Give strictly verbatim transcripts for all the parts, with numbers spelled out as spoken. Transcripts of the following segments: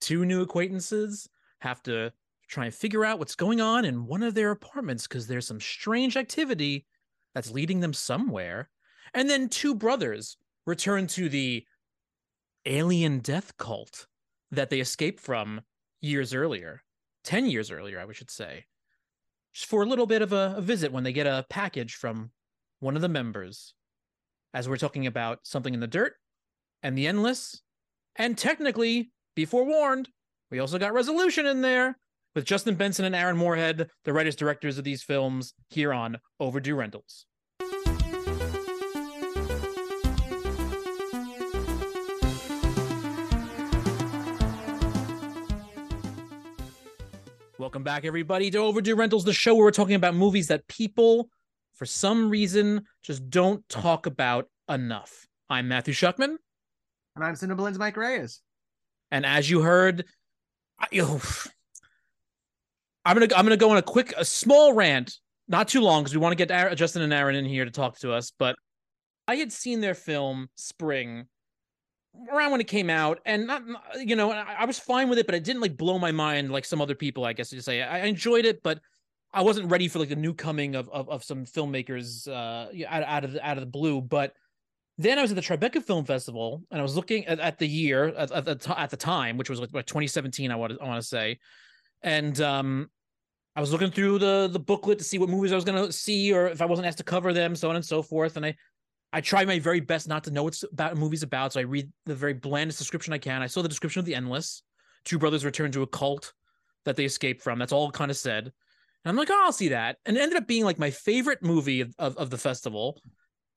two new acquaintances have to try and figure out what's going on in one of their apartments because there's some strange activity that's leading them somewhere. And then two brothers return to the alien death cult that they escaped from years earlier, ten years earlier, I should say, just for a little bit of a, a visit when they get a package from one of the members. As we're talking about Something in the Dirt and The Endless, and technically, be forewarned, we also got Resolution in there with Justin Benson and Aaron Moorhead, the writers-directors of these films, here on Overdue Rentals. Welcome back, everybody, to Overdue Rentals, the show where we're talking about movies that people, for some reason, just don't talk about enough. I'm Matthew Shuckman. And I'm Cinemablend's Mike Reyes. And as you heard, I, oh, I'm going to I'm gonna go on a quick, a small rant, not too long, because we want to get Aaron, Justin and Aaron in here to talk to us, but I had seen their film, Spring, around when it came out, and not, you know, I was fine with it, but it didn't like blow my mind like some other people, I guess you say. I enjoyed it, but I wasn't ready for like the new coming of of, of some filmmakers uh, out out of the, out of the blue. But then I was at the Tribeca Film Festival, and I was looking at, at the year at, at the at the time, which was like, like twenty seventeen, I want to I want to say, and um, I was looking through the the booklet to see what movies I was going to see, or if I wasn't asked to cover them, so on and so forth, and I. I try my very best not to know what about movie's about, so I read the very blandest description I can. I saw the description of The Endless. Two brothers return to a cult that they escaped from. That's all kind of said. And I'm like, oh, I'll see that. And it ended up being like my favorite movie of, of, of the festival,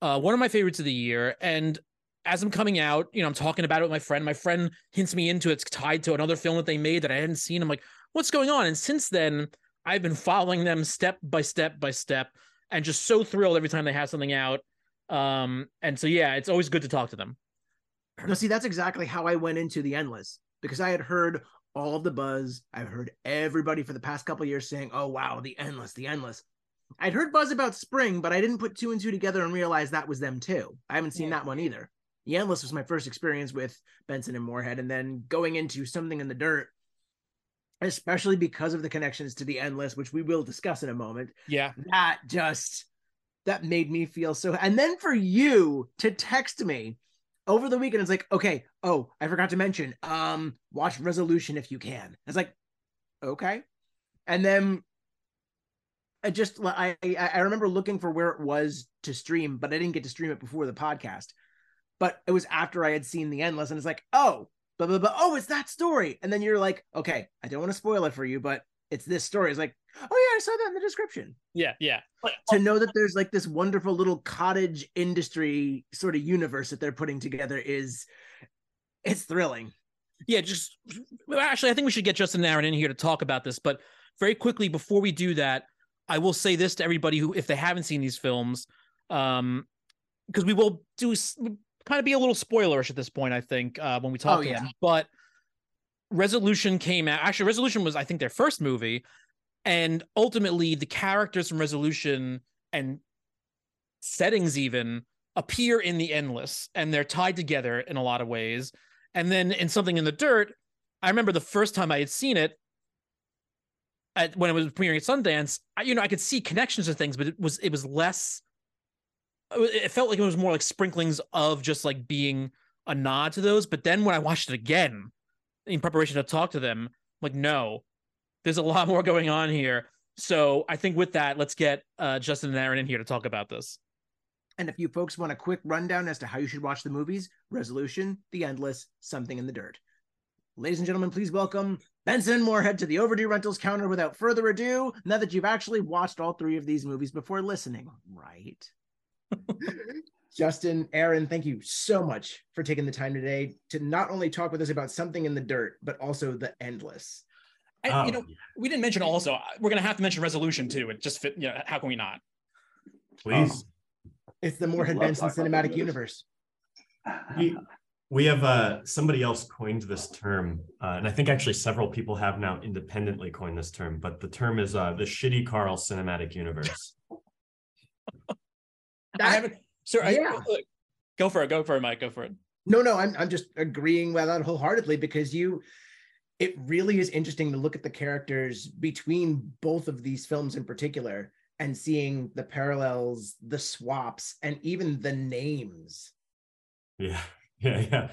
uh, one of my favorites of the year. And as I'm coming out, you know, I'm talking about it with my friend. My friend hints me into it's tied to another film that they made that I hadn't seen. I'm like, what's going on? And since then, I've been following them step by step by step and just so thrilled every time they have something out. Um, and so, yeah, it's always good to talk to them. No, see, that's exactly how I went into The Endless, because I had heard all of the buzz. I've heard everybody for the past couple of years saying, oh, wow, The Endless, The Endless. I'd heard buzz about Spring, but I didn't put two and two together and realize that was them, too. I haven't seen yeah. that one either. The Endless was my first experience with Benson and Moorhead, and then going into Something in the Dirt, especially because of the connections to The Endless, which we will discuss in a moment. Yeah, that just... that made me feel so... And then for you to text me over the weekend, it's like, okay, oh, I forgot to mention, um, watch Resolution if you can. It's like, okay. And then I just... I, I remember looking for where it was to stream, but I didn't get to stream it before the podcast. But it was after I had seen The Endless, and it's like, oh, blah, blah, blah, oh, it's that story. And then you're like, okay, I don't want to spoil it for you, but it's this story. It's like, oh, yeah, I saw that in the description. Yeah, yeah. But to know that there's like this wonderful little cottage industry sort of universe that they're putting together is, it's thrilling. Yeah, just, actually, I think we should get Justin and Aaron in here to talk about this. But very quickly, before we do that, I will say this to everybody who, if they haven't seen these films, um, because we will do kind of be a little spoilerish at this point, I think, uh, when we talk oh, to yeah. them. But Resolution came out, actually, Resolution was, I think, their first movie. And ultimately, the characters from Resolution and settings even appear in The Endless, and they're tied together in a lot of ways. And then in Something in the Dirt, I remember the first time I had seen it, at, when it was premiering at Sundance, I, you know, I could see connections to things, but it was it was less. It felt like it was more like sprinklings of just like being a nod to those. But then when I watched it again, in preparation to talk to them, like no. There's a lot more going on here. So I think with that, let's get uh, Justin and Aaron in here to talk about this. And if you folks want a quick rundown as to how you should watch the movies, Resolution, The Endless, Something in the Dirt. Ladies and gentlemen, please welcome Benson and Moorhead to the Overdue Rentals counter without further ado, now that you've actually watched all three of these movies before listening, right? Justin, Aaron, thank you so much for taking the time today to not only talk with us about Something in the Dirt, but also The Endless. And, oh, you know, yeah. we didn't mention also, we're going to have to mention Resolution too. It just fit, you know, how can we not? Please. Oh. It's the Moorhead Benson Cinematic Universe. We, we have, uh, somebody else coined this term, uh, and I think actually several people have now independently coined this term, but the term is uh, the Shitty Carl Cinematic Universe. that, I haven't, sir, yeah. I, go for it, go for it, Mike, go for it. No, no, I'm, I'm just agreeing with that wholeheartedly because you... it really is interesting to look at the characters between both of these films in particular and seeing the parallels, the swaps, and even the names. Yeah, yeah, yeah.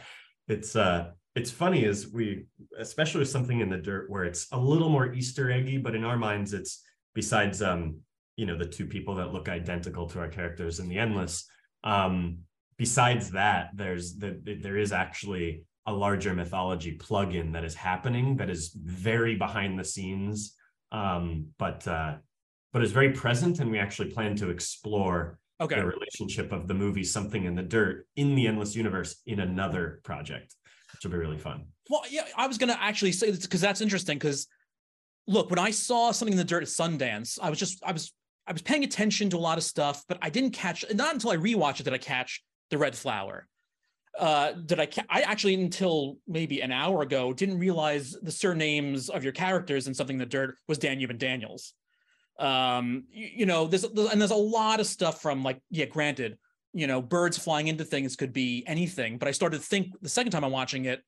It's uh, it's funny as we, especially with Something in the Dirt, where it's a little more Easter eggy, but in our minds, it's besides, um, you know, the two people that look identical to our characters in The Endless. Um, besides that, there's the, there is actually a larger mythology plug-in that is happening that is very behind the scenes, um, but uh, but is very present, and we actually plan to explore okay. the relationship of the movie Something in the Dirt in the Endless Universe in another project, which will be really fun. Well, yeah, I was going to actually say this because that's interesting. Because look, when I saw Something in the Dirt at Sundance, I was just I was I was paying attention to a lot of stuff, but I didn't catch. Not until I rewatched it did I catch the red flower. Uh, did I, ca- I actually, until maybe an hour ago, didn't realize the surnames of your characters in Something in the Dirt was Danube and Daniels. Um, you, you know, there's, there's, and there's a lot of stuff from like, yeah, granted, you know, birds flying into things could be anything, but I started to think the second time I'm watching it,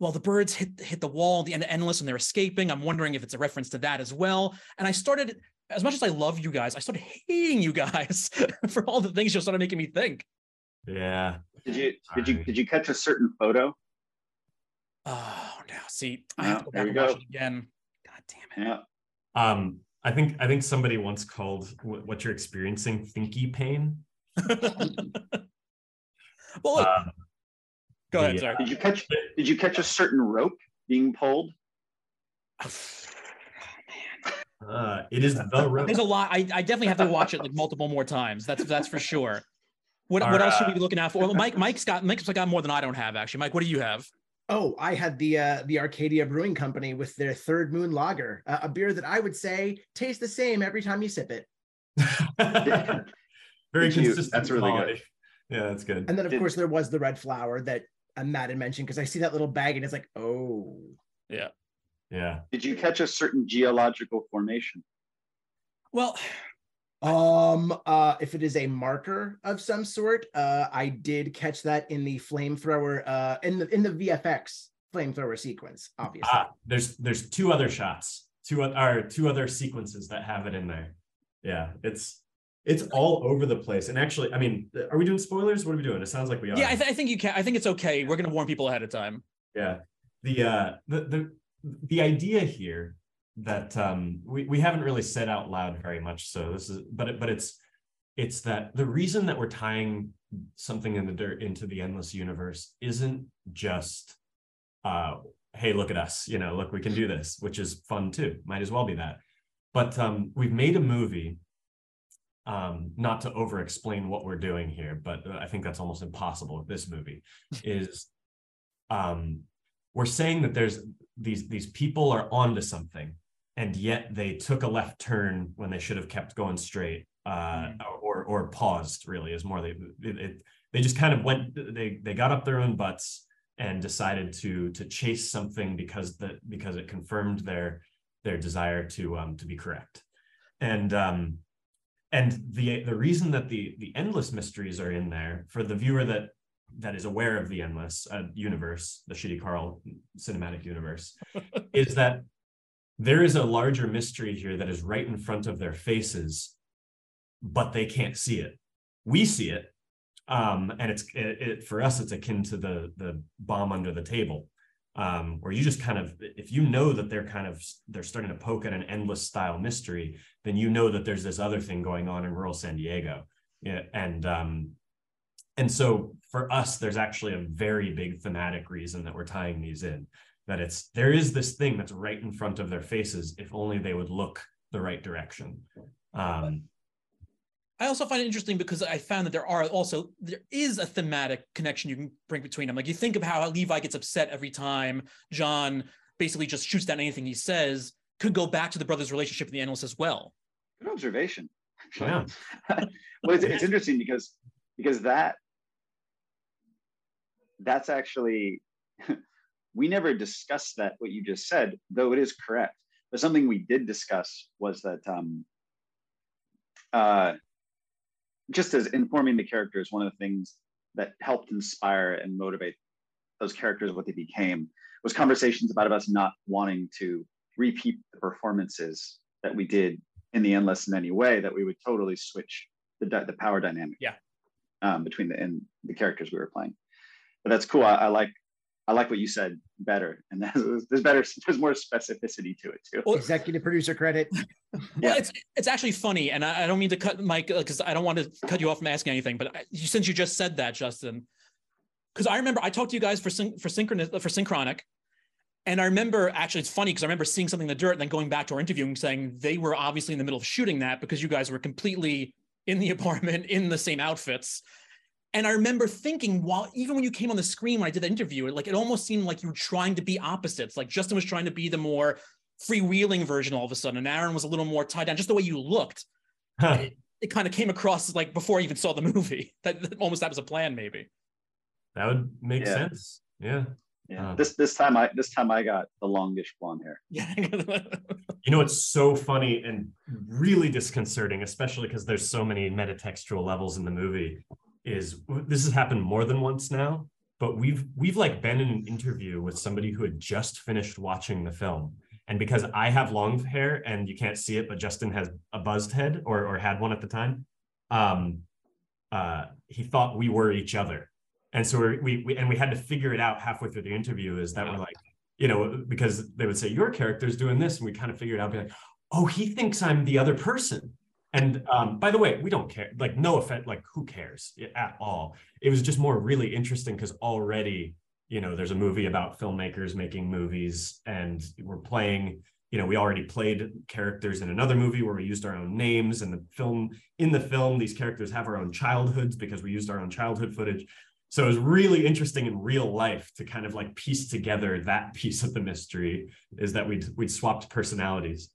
well, the birds hit, hit the wall, the end of Endless, and they're escaping. I'm wondering if it's a reference to that as well. And I started, as much as I love you guys, I started hating you guys for all the things you started making me think. Yeah. Did you Sorry. did you did you catch a certain photo? Oh no! See, I have to go back and watch it again. God damn it! Yeah. Um, I think I think somebody once called w- what you're experiencing "thinky pain." Well, uh, go ahead. Yeah. Sorry. Did you catch Did you catch a certain rope being pulled? Oh, man. Uh, it is the rope. There's a lot. I, I definitely have to watch it like multiple more times. That's that's for sure. What Our, what else should we be looking out for? Well, Mike Mike's got Mike's got more than I don't have actually. Mike, what do you have? Oh, I had the uh, the Arcadia Brewing Company with their Third Moon Lager, uh, a beer that I would say tastes the same every time you sip it. Very Thank consistent. You. That's really quality. Good. Yeah, that's good. And then of Did, course there was the red flower that Matt had mentioned because I see that little bag and it's like, oh, yeah, yeah. Did you catch a certain geological formation? Well. Um, uh, if it is a marker of some sort, uh, I did catch that in the flamethrower, uh, in the in the V F X flamethrower sequence. Obviously, ah, there's there's two other shots, two are two other sequences that have it in there. Yeah, it's it's all over the place. And actually, I mean, are we doing spoilers? What are we doing? It sounds like we are. Yeah, I, th- I think you can. I think it's okay. We're gonna warn people ahead of time. Yeah, the uh, the the the idea here. That um, we, we haven't really said out loud very much. So this is, but it, but it's it's that the reason that we're tying Something in the Dirt into the Endless Universe isn't just, uh, hey, look at us, you know, look, we can do this, which is fun too. Might as well be that. But um, we've made a movie, um, not to over-explain what we're doing here, but I think that's almost impossible with this movie, is um, we're saying that there's these these people are onto something. And yet they took a left turn when they should have kept going straight, uh, or or paused. Really, is more they it, they just kind of went. They they got up their own butts and decided to to chase something because the because it confirmed their their desire to um to be correct. And um and the the reason that the the endless mysteries are in there for the viewer that that is aware of the endless uh, universe, the Shitty Carl Cinematic Universe, is that. There is a larger mystery here that is right in front of their faces, but they can't see it. We see it, um, and it's it, it, for us, it's akin to the the bomb under the table, um, where you just kind of, if you know that they're kind of, they're starting to poke at an endless style mystery, then you know that there's this other thing going on in rural San Diego. Yeah, and um, and so for us, there's actually a very big thematic reason that we're tying these in. That it's there is this thing that's right in front of their faces. If only they would look the right direction. Um, I also find it interesting because I found that there are also there is a thematic connection you can bring between them. Like you think of how Levi gets upset every time John basically just shoots down anything he says. Could go back to the brothers' relationship in the Endless as well. Good observation. Yeah. Well, it's, it's interesting because because that that's actually. We never discussed that, what you just said, though it is correct. But something we did discuss was that um, uh, just as informing the characters, one of the things that helped inspire and motivate those characters, what they became, was conversations about us not wanting to repeat the performances that we did in The Endless in any way, that we would totally switch the, the power dynamic yeah. um, between the and the characters we were playing. But that's cool. I, I like I like what you said better, and there's better there's more specificity to it too. Well, executive producer credit. Yeah, well, it's it's actually funny, and I, I don't mean to cut Mike because I don't want to cut you off from asking anything. But I, since you just said that, Justin, because I remember I talked to you guys for for synchronous for Synchronic. And I remember, actually, it's funny because I remember seeing Something in the Dirt and then going back to our interview and saying they were obviously in the middle of shooting that because you guys were completely in the apartment in the same outfits. And I remember thinking, while even when you came on the screen when I did the interview, it, like it almost seemed like you were trying to be opposites. Like Justin was trying to be the more freewheeling version all of a sudden, and Aaron was a little more tied down. Just the way you looked, huh. it, it kind of came across like before I even saw the movie. That, that almost that was a plan, maybe. That would make yeah. sense. Yeah. Yeah. Um, this this time I this time I got the longish blonde hair. Yeah. You know, it's so funny and really disconcerting, especially because there's so many metatextual levels in the movie. Is this has happened more than once now, but we've we've like been in an interview with somebody who had just finished watching the film, and because I have long hair and you can't see it, but Justin has a buzzed head or or had one at the time, um, uh, he thought we were each other. And so we, we, we and we had to figure it out halfway through the interview is that yeah. we're like, you know, because they would say your character's doing this. And we kind of figured it out, be like, oh, he thinks I'm the other person. And um, by the way, we don't care. Like, no offense, like who cares at all? It was just more really interesting because already, you know, there's a movie about filmmakers making movies and we're playing, you know, we already played characters in another movie where we used our own names and the film in the film, these characters have our own childhoods because we used our own childhood footage. So it was really interesting in real life to kind of like piece together that piece of the mystery is that we'd, we'd swapped personalities.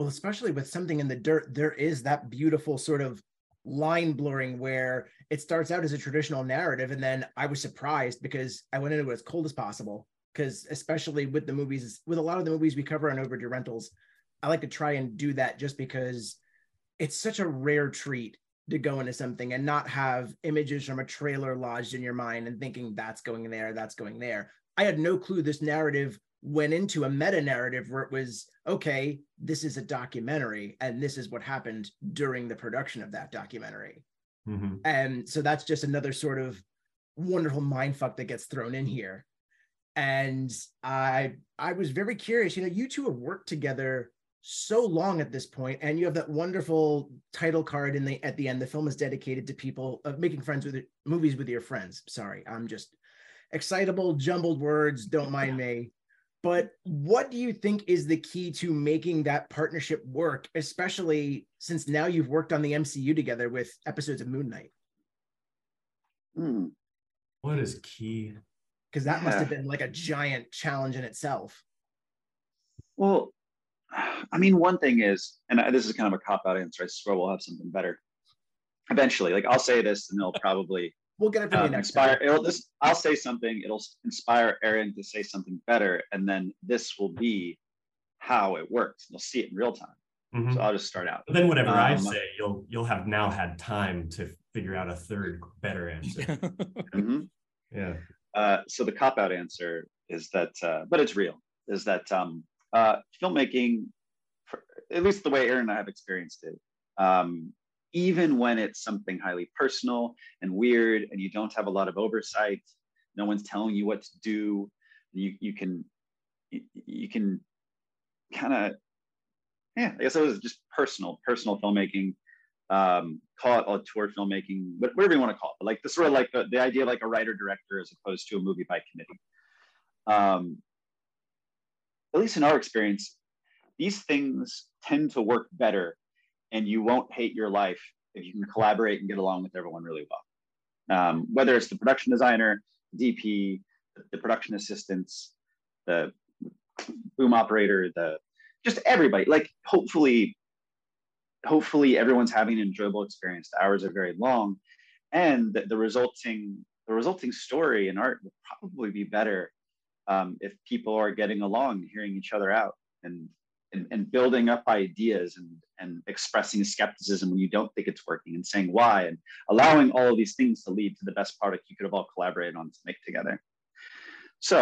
Well, especially with Something in the Dirt, there is that beautiful sort of line blurring where it starts out as a traditional narrative. And then I was surprised because I went into it as cold as possible, because especially with the movies, with a lot of the movies we cover on Overdue Rentals, I like to try and do that just because it's such a rare treat to go into something and not have images from a trailer lodged in your mind and thinking that's going there, that's going there. I had no clue this narrative went into a meta narrative where it was, okay, this is a documentary and this is what happened during the production of that documentary. Mm-hmm. And so that's just another sort of wonderful mindfuck that gets thrown in here. And I, I was very curious, you know, you two have worked together so long at this point, and you have that wonderful title card in the at the end. The film is dedicated to people of uh, making friends with movies with your friends. Sorry, I'm just excitable, jumbled words. Don't mind me. But what do you think is the key to making that partnership work, especially since now you've worked on the M C U together with episodes of Moon Knight? Hmm. What is key? Because that yeah. must have been like a giant challenge in itself. Well, I mean, one thing is, and this is kind of a cop-out answer, I swear we'll have something better eventually. Like, I'll say this and it'll probably we'll get it um, inspire. It'll, this, I'll say something, it'll inspire Aaron to say something better, and then this will be how it works. You'll see it in real time. Mm-hmm. So I'll just start out. But then whatever um, I say, you'll you'll have now had time to figure out a third better answer. Mm-hmm. Yeah. Uh, so the cop-out answer is that, uh, but it's real, is that um, Uh, filmmaking, for, at least the way Aaron and I have experienced it, um, even when it's something highly personal and weird and you don't have a lot of oversight, no one's telling you what to do, you, you can you, you can kind of, yeah, I guess it was just personal, personal filmmaking, um, call it auteur filmmaking, whatever you want to call it, but like the sort of like the, the idea of like a writer-director as opposed to a movie by committee. Um, At least in our experience, these things tend to work better, and you won't hate your life if you can collaborate and get along with everyone really well. Um, whether it's the production designer, D P, the production assistants, the boom operator, the just everybody. Like hopefully, hopefully everyone's having an enjoyable experience. The hours are very long, and the, the resulting the resulting story and art will probably be better. Um, if people are getting along, hearing each other out, and, and and building up ideas, and and expressing skepticism when you don't think it's working, and saying why, and allowing all of these things to lead to the best product you could have all collaborated on to make together. So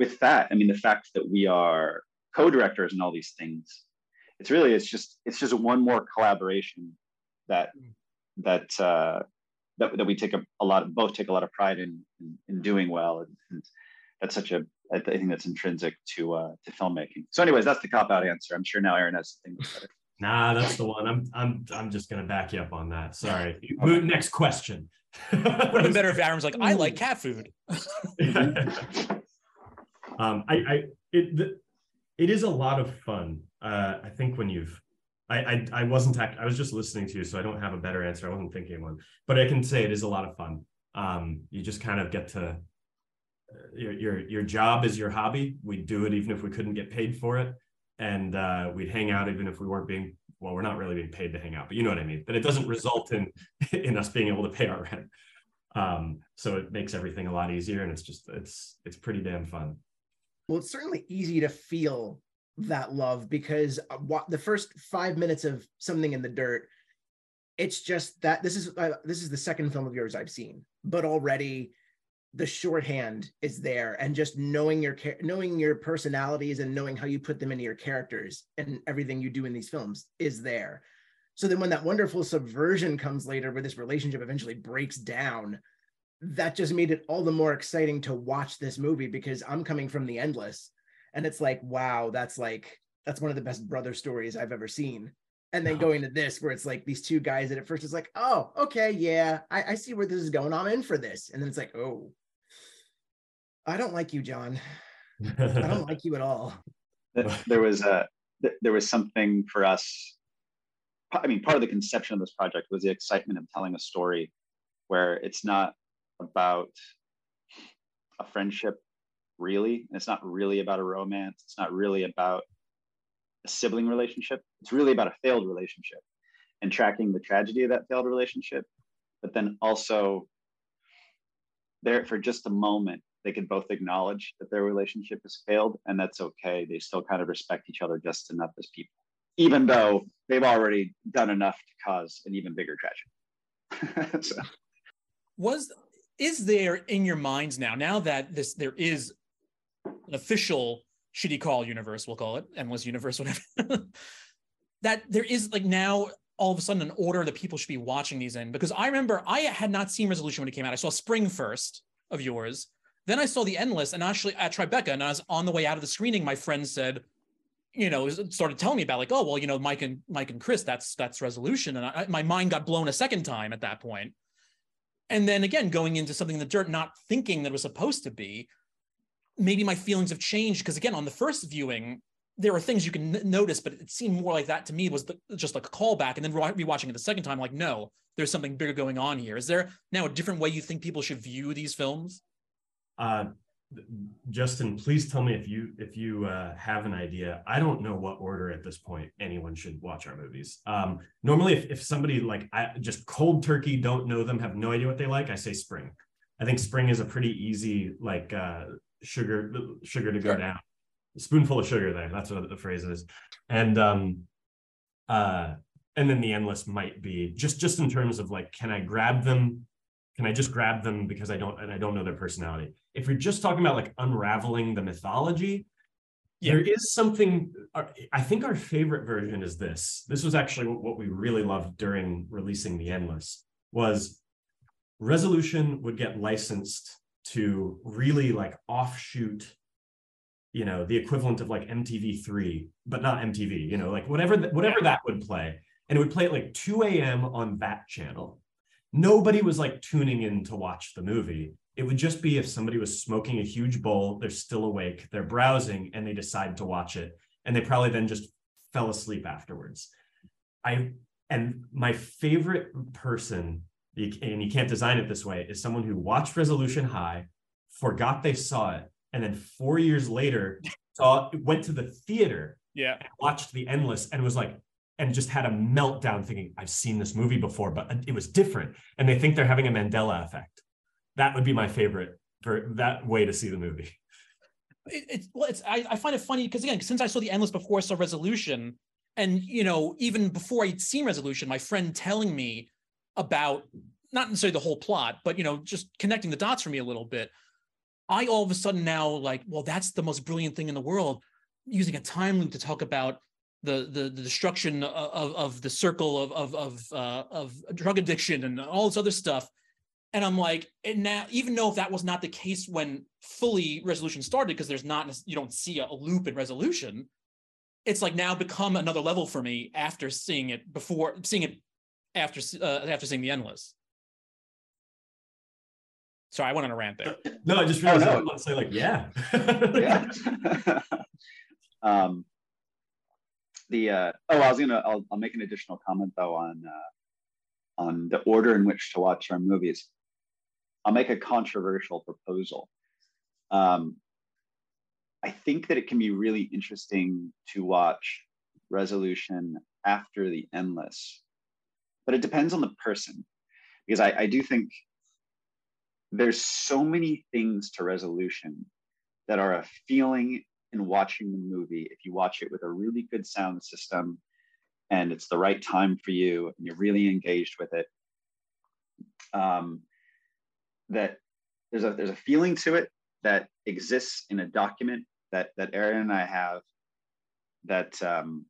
with that, I mean, the fact that we are co-directors and all these things, it's really, it's just, it's just one more collaboration that, that, uh, that, that we take a, a lot of, both take a lot of pride in, in, in doing well. And, and that's such a, I think that's intrinsic to, uh, to filmmaking. So anyways, that's the cop-out answer. I'm sure now Aaron has something better. Nah, that's the one. I'm, I'm, I'm just going to back you up on that. Sorry. Okay. Next question. Would have been better if Aaron's like, I like cat food. um, I, I, it, the, it is a lot of fun. Uh, I think when you've, I, I, I wasn't, act, I was just listening to you, so I don't have a better answer. I wasn't thinking one, but I can say it is a lot of fun. Um, you just kind of get to, your, your, your job is your hobby. We'd do it even if we couldn't get paid for it. And uh, we'd hang out even if we weren't being, well, we're not really being paid to hang out, but you know what I mean? But it doesn't result in in us being able to pay our rent. Um, so it makes everything a lot easier, and it's just, it's it's pretty damn fun. Well, it's certainly easy to feel that love, because the first five minutes of Something in the Dirt, it's just that this is, uh, this is the second film of yours I've seen, but already the shorthand is there, and just knowing your knowing your personalities and knowing how you put them into your characters and everything you do in these films is there. So then when that wonderful subversion comes later, where this relationship eventually breaks down, that just made it all the more exciting to watch this movie, because I'm coming from The Endless, and it's like, wow, that's like, that's one of the best brother stories I've ever seen. And then wow. Going to this, where it's like these two guys that at first is like, oh, okay, yeah, I, I see where this is going. I'm in for this. And then it's like, oh, I don't like you, John. I don't like you at all. There was a, there was something for us. I mean, part of the conception of this project was the excitement of telling a story where it's not about a friendship, really, and it's not really about a romance. It's not really about a sibling relationship. It's really about a failed relationship and tracking the tragedy of that failed relationship. But then also, there for just a moment, they could both acknowledge that their relationship has failed, and that's okay. They still kind of respect each other just enough as people, even though they've already done enough to cause an even bigger tragedy. So. Was, is there in your minds now, now that this, there is an official Shitty Carl universe, we'll call it, Endless universe, whatever, that there is like now all of a sudden an order that people should be watching these in? Because I remember I had not seen Resolution when it came out. I saw Spring first of yours. Then I saw The Endless, and actually at Tribeca, and I was on the way out of the screening, my friend said, you know, started telling me about like, oh, well, you know, Mike and Mike and Chris, that's that's Resolution. And I, my mind got blown a second time at that point. And then again, going into Something in the Dirt, not thinking that it was supposed to be, maybe my feelings have changed. Because again, on the first viewing, there are things you can notice, but it seemed more like that to me was the, just like a callback. And then rewatching it the second time, like, no, there's something bigger going on here. Is there now a different way you think people should view these films? Uh, Justin, please tell me if you if you uh, have an idea. I don't know what order at this point anyone should watch our movies. Um, normally, if, if somebody like I, just cold turkey, don't know them, have no idea what they like, I say Spring. I think Spring is a pretty easy like uh, sugar sugar to sure. go down. A spoonful of sugar there. That's what the phrase is. And um, uh, and then The Endless might be just just in terms of like, can I grab them? Can I just grab them because I don't and I don't know their personality? If you're just talking about like unraveling the mythology, yeah. There is something, I think our favorite version is this. This was actually what we really loved during releasing The Endless, was Resolution would get licensed to really like offshoot, you know, the equivalent of like M T V three, but not M T V, you know, like whatever, th whatever that would play. And it would play at like two A M on that channel. Nobody was like tuning in to watch the movie. It would just be if somebody was smoking a huge bowl, they're still awake, they're browsing, and they decide to watch it. And they probably then just fell asleep afterwards. I And my favorite person, and you can't design it this way, is someone who watched Resolution high, forgot they saw it, and then four years later saw, went to the theater, yeah, and watched The Endless and was like, and just had a meltdown thinking, I've seen this movie before, but it was different. And they think they're having a Mandela effect. That would be my favorite for that way to see the movie. It, it's, well, it's, I, I find it funny because again, since I saw The Endless before I saw Resolution, and you know, even before I'd seen Resolution, my friend telling me about, not necessarily the whole plot, but you know, just connecting the dots for me a little bit, I all of a sudden now like, well, that's the most brilliant thing in the world, using a time loop to talk about the the, the destruction of, of the circle of of of, uh, of drug addiction and all this other stuff. And I'm like, and now, even though if that was not the case when fully Resolution started, because there's not, you don't see a, a loop in Resolution, it's like now become another level for me after seeing it before, seeing it after, uh, after seeing The Endless. Sorry, I went on a rant there. No, I just realized I was going to say like, yeah. yeah. um, the, uh, oh, I was going to, I'll, I'll make an additional comment though on, uh, on the order in which to watch our movies. I'll make a controversial proposal. Um, I think that it can be really interesting to watch Resolution after The Endless, but it depends on the person, because I, I do think there's so many things to Resolution that are a feeling in watching the movie. If you watch it with a really good sound system and it's the right time for you and you're really engaged with it, um, that there's a, there's a feeling to it that exists in a document that, that Aaron and I have, that um,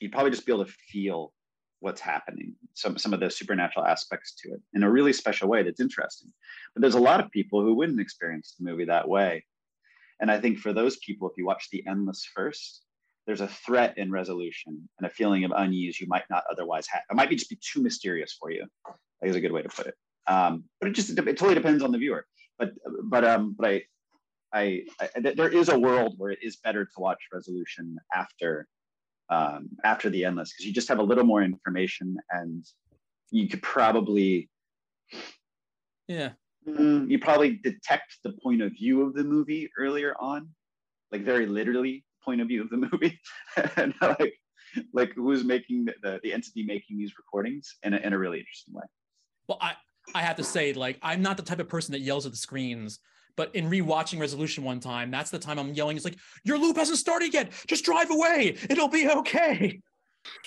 you'd probably just be able to feel what's happening, some, some of those supernatural aspects to it in a really special way that's interesting. But there's a lot of people who wouldn't experience the movie that way. And I think for those people, if you watch The Endless first, there's a threat in Resolution and a feeling of unease you might not otherwise have. It might be just be too mysterious for you, that is a good way to put it. Um, but it just, it totally depends on the viewer. But, but, um, but I, I, I, there is a world where it is better to watch Resolution after um, after The Endless, because you just have a little more information and you could probably, yeah, mm, you probably detect the point of view of the movie earlier on, like very literally point of view of the movie, and like like who's making the, the the entity making these recordings in a, in a really interesting way. Well, I I have to say, like, I'm not the type of person that yells at the screens. But in rewatching Resolution one time, that's the time I'm yelling. It's like, your loop hasn't started yet. Just drive away. It'll be okay.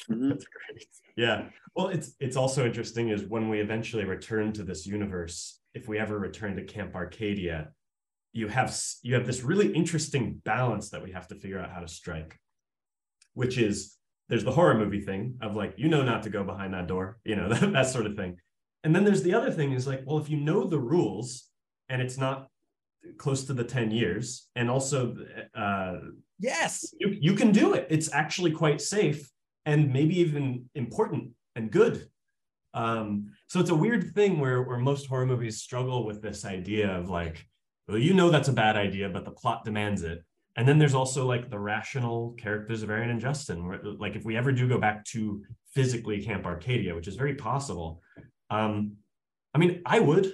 Mm-hmm. That's great. Yeah. Well, it's it's also interesting is when we eventually return to this universe, if we ever return to Camp Arcadia, you have you have this really interesting balance that we have to figure out how to strike, which is there's the horror movie thing of like, you know not to go behind that door, you know, that, that sort of thing. And then there's the other thing is like, well, if you know the rules and it's not close to the ten years, and also uh yes, you, you can do it, it's actually quite safe and maybe even important and good. Um so it's a weird thing where where most horror movies struggle with this idea of like, well, you know that's a bad idea but the plot demands it. And then there's also like the rational characters of Aaron and Justin, where, like, if we ever do go back to physically Camp Arcadia, which is very possible, um I mean, I would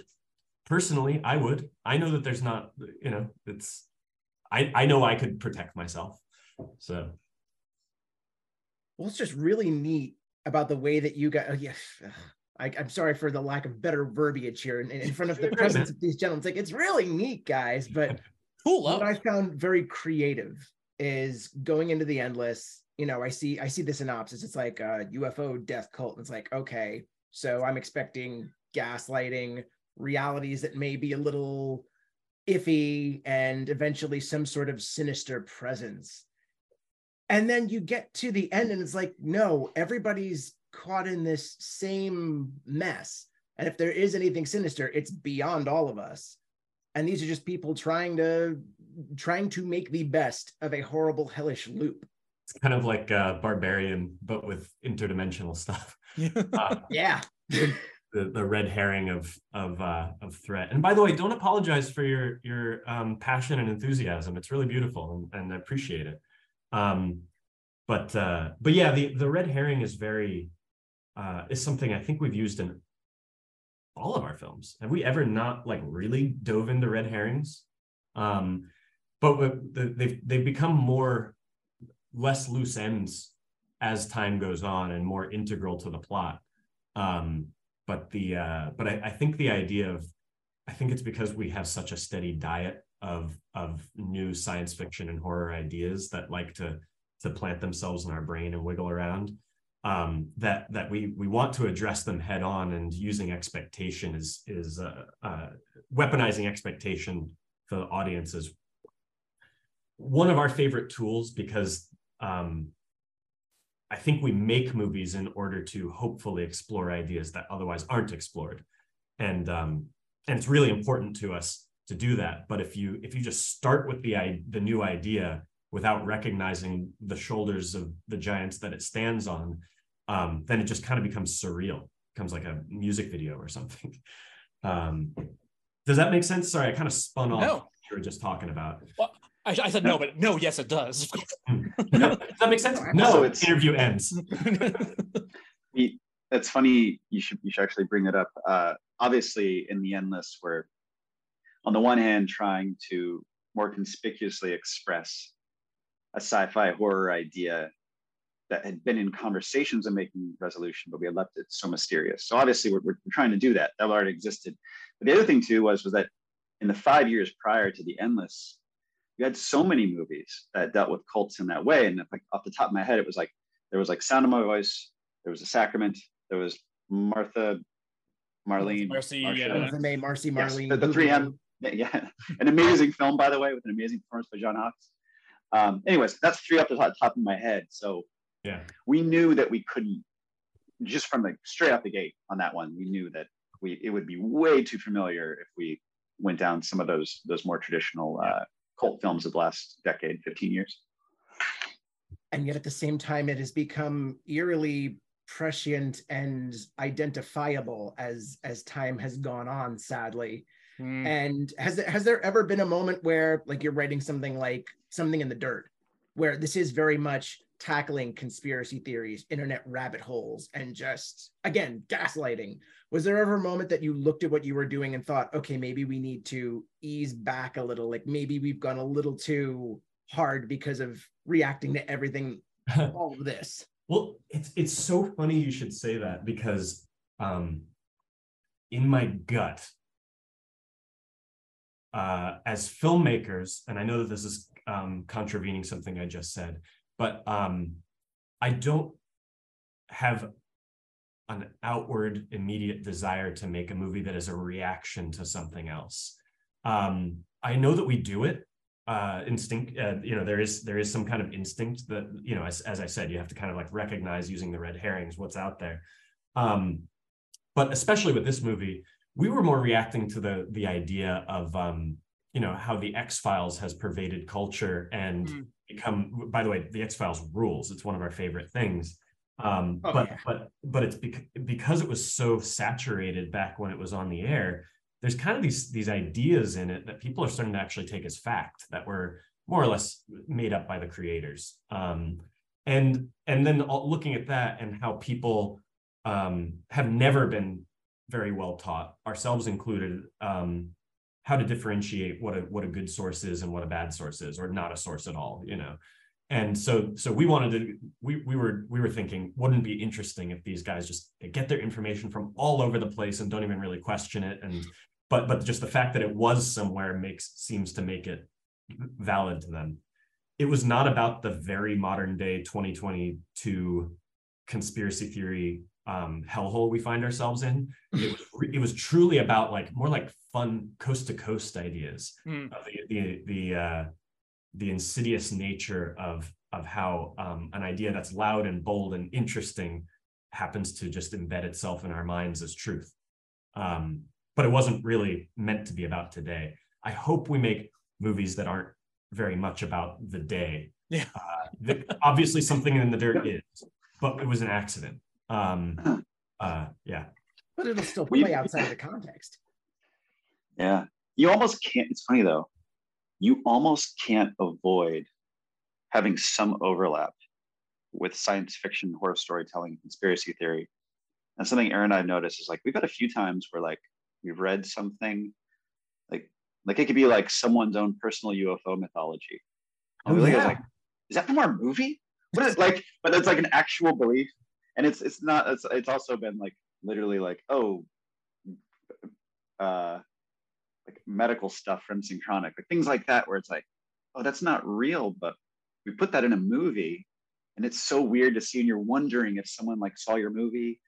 personally, I would. I know that there's not, you know, it's, I, I know I could protect myself, so. Well, it's just really neat about the way that you got, oh, yes, I, I'm sorry for the lack of better verbiage here in, in front of the presence of these gentlemen. It's like, it's really neat, guys, but cool, what I found very creative is going into The Endless, you know, I see, I see the synopsis, it's like a U F O death cult, and it's like, okay, so I'm expecting gaslighting, realities that may be a little iffy, and eventually some sort of sinister presence. And then you get to the end and it's like, no, everybody's caught in this same mess. And if there is anything sinister, it's beyond all of us. And these are just people trying to trying to make the best of a horrible, hellish loop. It's kind of like uh, Barbarian, but with interdimensional stuff. uh, yeah. The, the red herring of of uh, of threat. And by the way, don't apologize for your your um, passion and enthusiasm. It's really beautiful, and, and I appreciate it. Um, but uh, but yeah, the the red herring is very uh, is something I think we've used in all of our films. Have we ever not like really dove into red herrings? Um, but they've they've become more less loose ends as time goes on and more integral to the plot. Um, But the uh, but I, I think the idea of, I think it's because we have such a steady diet of of new science fiction and horror ideas that like to to plant themselves in our brain and wiggle around, um, that that we we want to address them head on, and using expectation is is uh, uh, weaponizing expectation the audience is one of our favorite tools, because um, I think we make movies in order to hopefully explore ideas that otherwise aren't explored. And um, and it's really important to us to do that. But if you if you just start with the the new idea without recognizing the shoulders of the giants that it stands on, um, then it just kind of becomes surreal. It becomes like a music video or something. Um, does that make sense? Sorry, I kind of spun off no. what you were just talking about. Well, I, I said no. no, but no, yes, it does. No, does that make sense? No, so it's, interview ends. we, that's funny. You should you should actually bring that up. Uh, obviously, in The Endless, we're on the one hand trying to more conspicuously express a sci-fi horror idea that had been in conversations of making Resolution, but we had left it so mysterious. So obviously we're, we're trying to do that. That already existed. But the other thing too was, was that in the five years prior to The Endless, we had so many movies that dealt with cults in that way. And if, like, off the top of my head, it was like, there was like Sound of My Voice, there was The Sacrament, there was Martha, Marlene. Marcy, Marcia, yeah. That was the name, Marcy, Marlene. Yes, the, the three M, yeah. An amazing film, by the way, with an amazing performance by John Hawkes. Um, anyways, that's three up the top, top of my head. So yeah, we knew that we couldn't, just from like straight out the gate on that one, we knew that we it would be way too familiar if we went down some of those those more traditional uh, cult films of the last decade, fifteen years. And yet at the same time, it has become eerily prescient and identifiable as as time has gone on, sadly. Mm. And has has there ever been a moment where, like, you're writing something like Something in the Dirt, where this is very much tackling conspiracy theories, internet rabbit holes, and just, again, gaslighting? Was there ever a moment that you looked at what you were doing and thought, okay, maybe we need to ease back a little, like maybe we've gone a little too hard because of reacting to everything, all of this? Well, it's, it's so funny you should say that, because um, in my gut, uh, as filmmakers, and I know that this is um, contravening something I just said, but um, I don't have an outward immediate desire to make a movie that is a reaction to something else. Um, I know that we do it, uh, instinct, uh, you know, there is there is some kind of instinct that, you know, as, as I said, you have to kind of like recognize, using the red herrings, what's out there. Um, but especially with this movie, we were more reacting to the, the idea of, um, you know, how the X-Files has pervaded culture and mm. become, by the way, the X-Files rules. It's one of our favorite things. Um, oh, but, yeah. but, but it's bec because it was so saturated back when it was on the air, there's kind of these, these ideas in it that people are starting to actually take as fact, that were more or less made up by the creators. Um, and, and then all, looking at that and how people um, have never been very well taught, ourselves included, um, how to differentiate what a what a good source is and what a bad source is, or not a source at all, you know. And so so we wanted to we we were we were thinking, wouldn't it be interesting if these guys just get their information from all over the place and don't even really question it? And but but just the fact that it was somewhere makes seems to make it valid to them. It was not about the very modern day twenty twenty-two conspiracy theory um hellhole we find ourselves in. It was, it was truly about like more like fun coast to coast ideas, mm. of the the the, uh, the insidious nature of of how um, an idea that's loud and bold and interesting happens to just embed itself in our minds as truth. Um, but it wasn't really meant to be about today. I hope we make movies that aren't very much about the day. Yeah. Uh, the, obviously, Something in the Dirt is, but it was an accident. um uh yeah but it'll still play we, outside of the context. Yeah, you almost can't, it's funny though, you almost can't avoid having some overlap with science fiction, horror storytelling, conspiracy theory. And something Aaron and I've noticed is like we've had a few times where like we've read something like like it could be like someone's own personal U F O mythology, and oh, we yeah. like, is that from our movie? What is like, but that's like an actual belief. And it's it's not it's, it's also been like literally like oh uh like medical stuff from Synchronic, like things like that, where it's like, oh, that's not real, but we put that in a movie, and it's so weird to see, and you're wondering if someone like saw your movie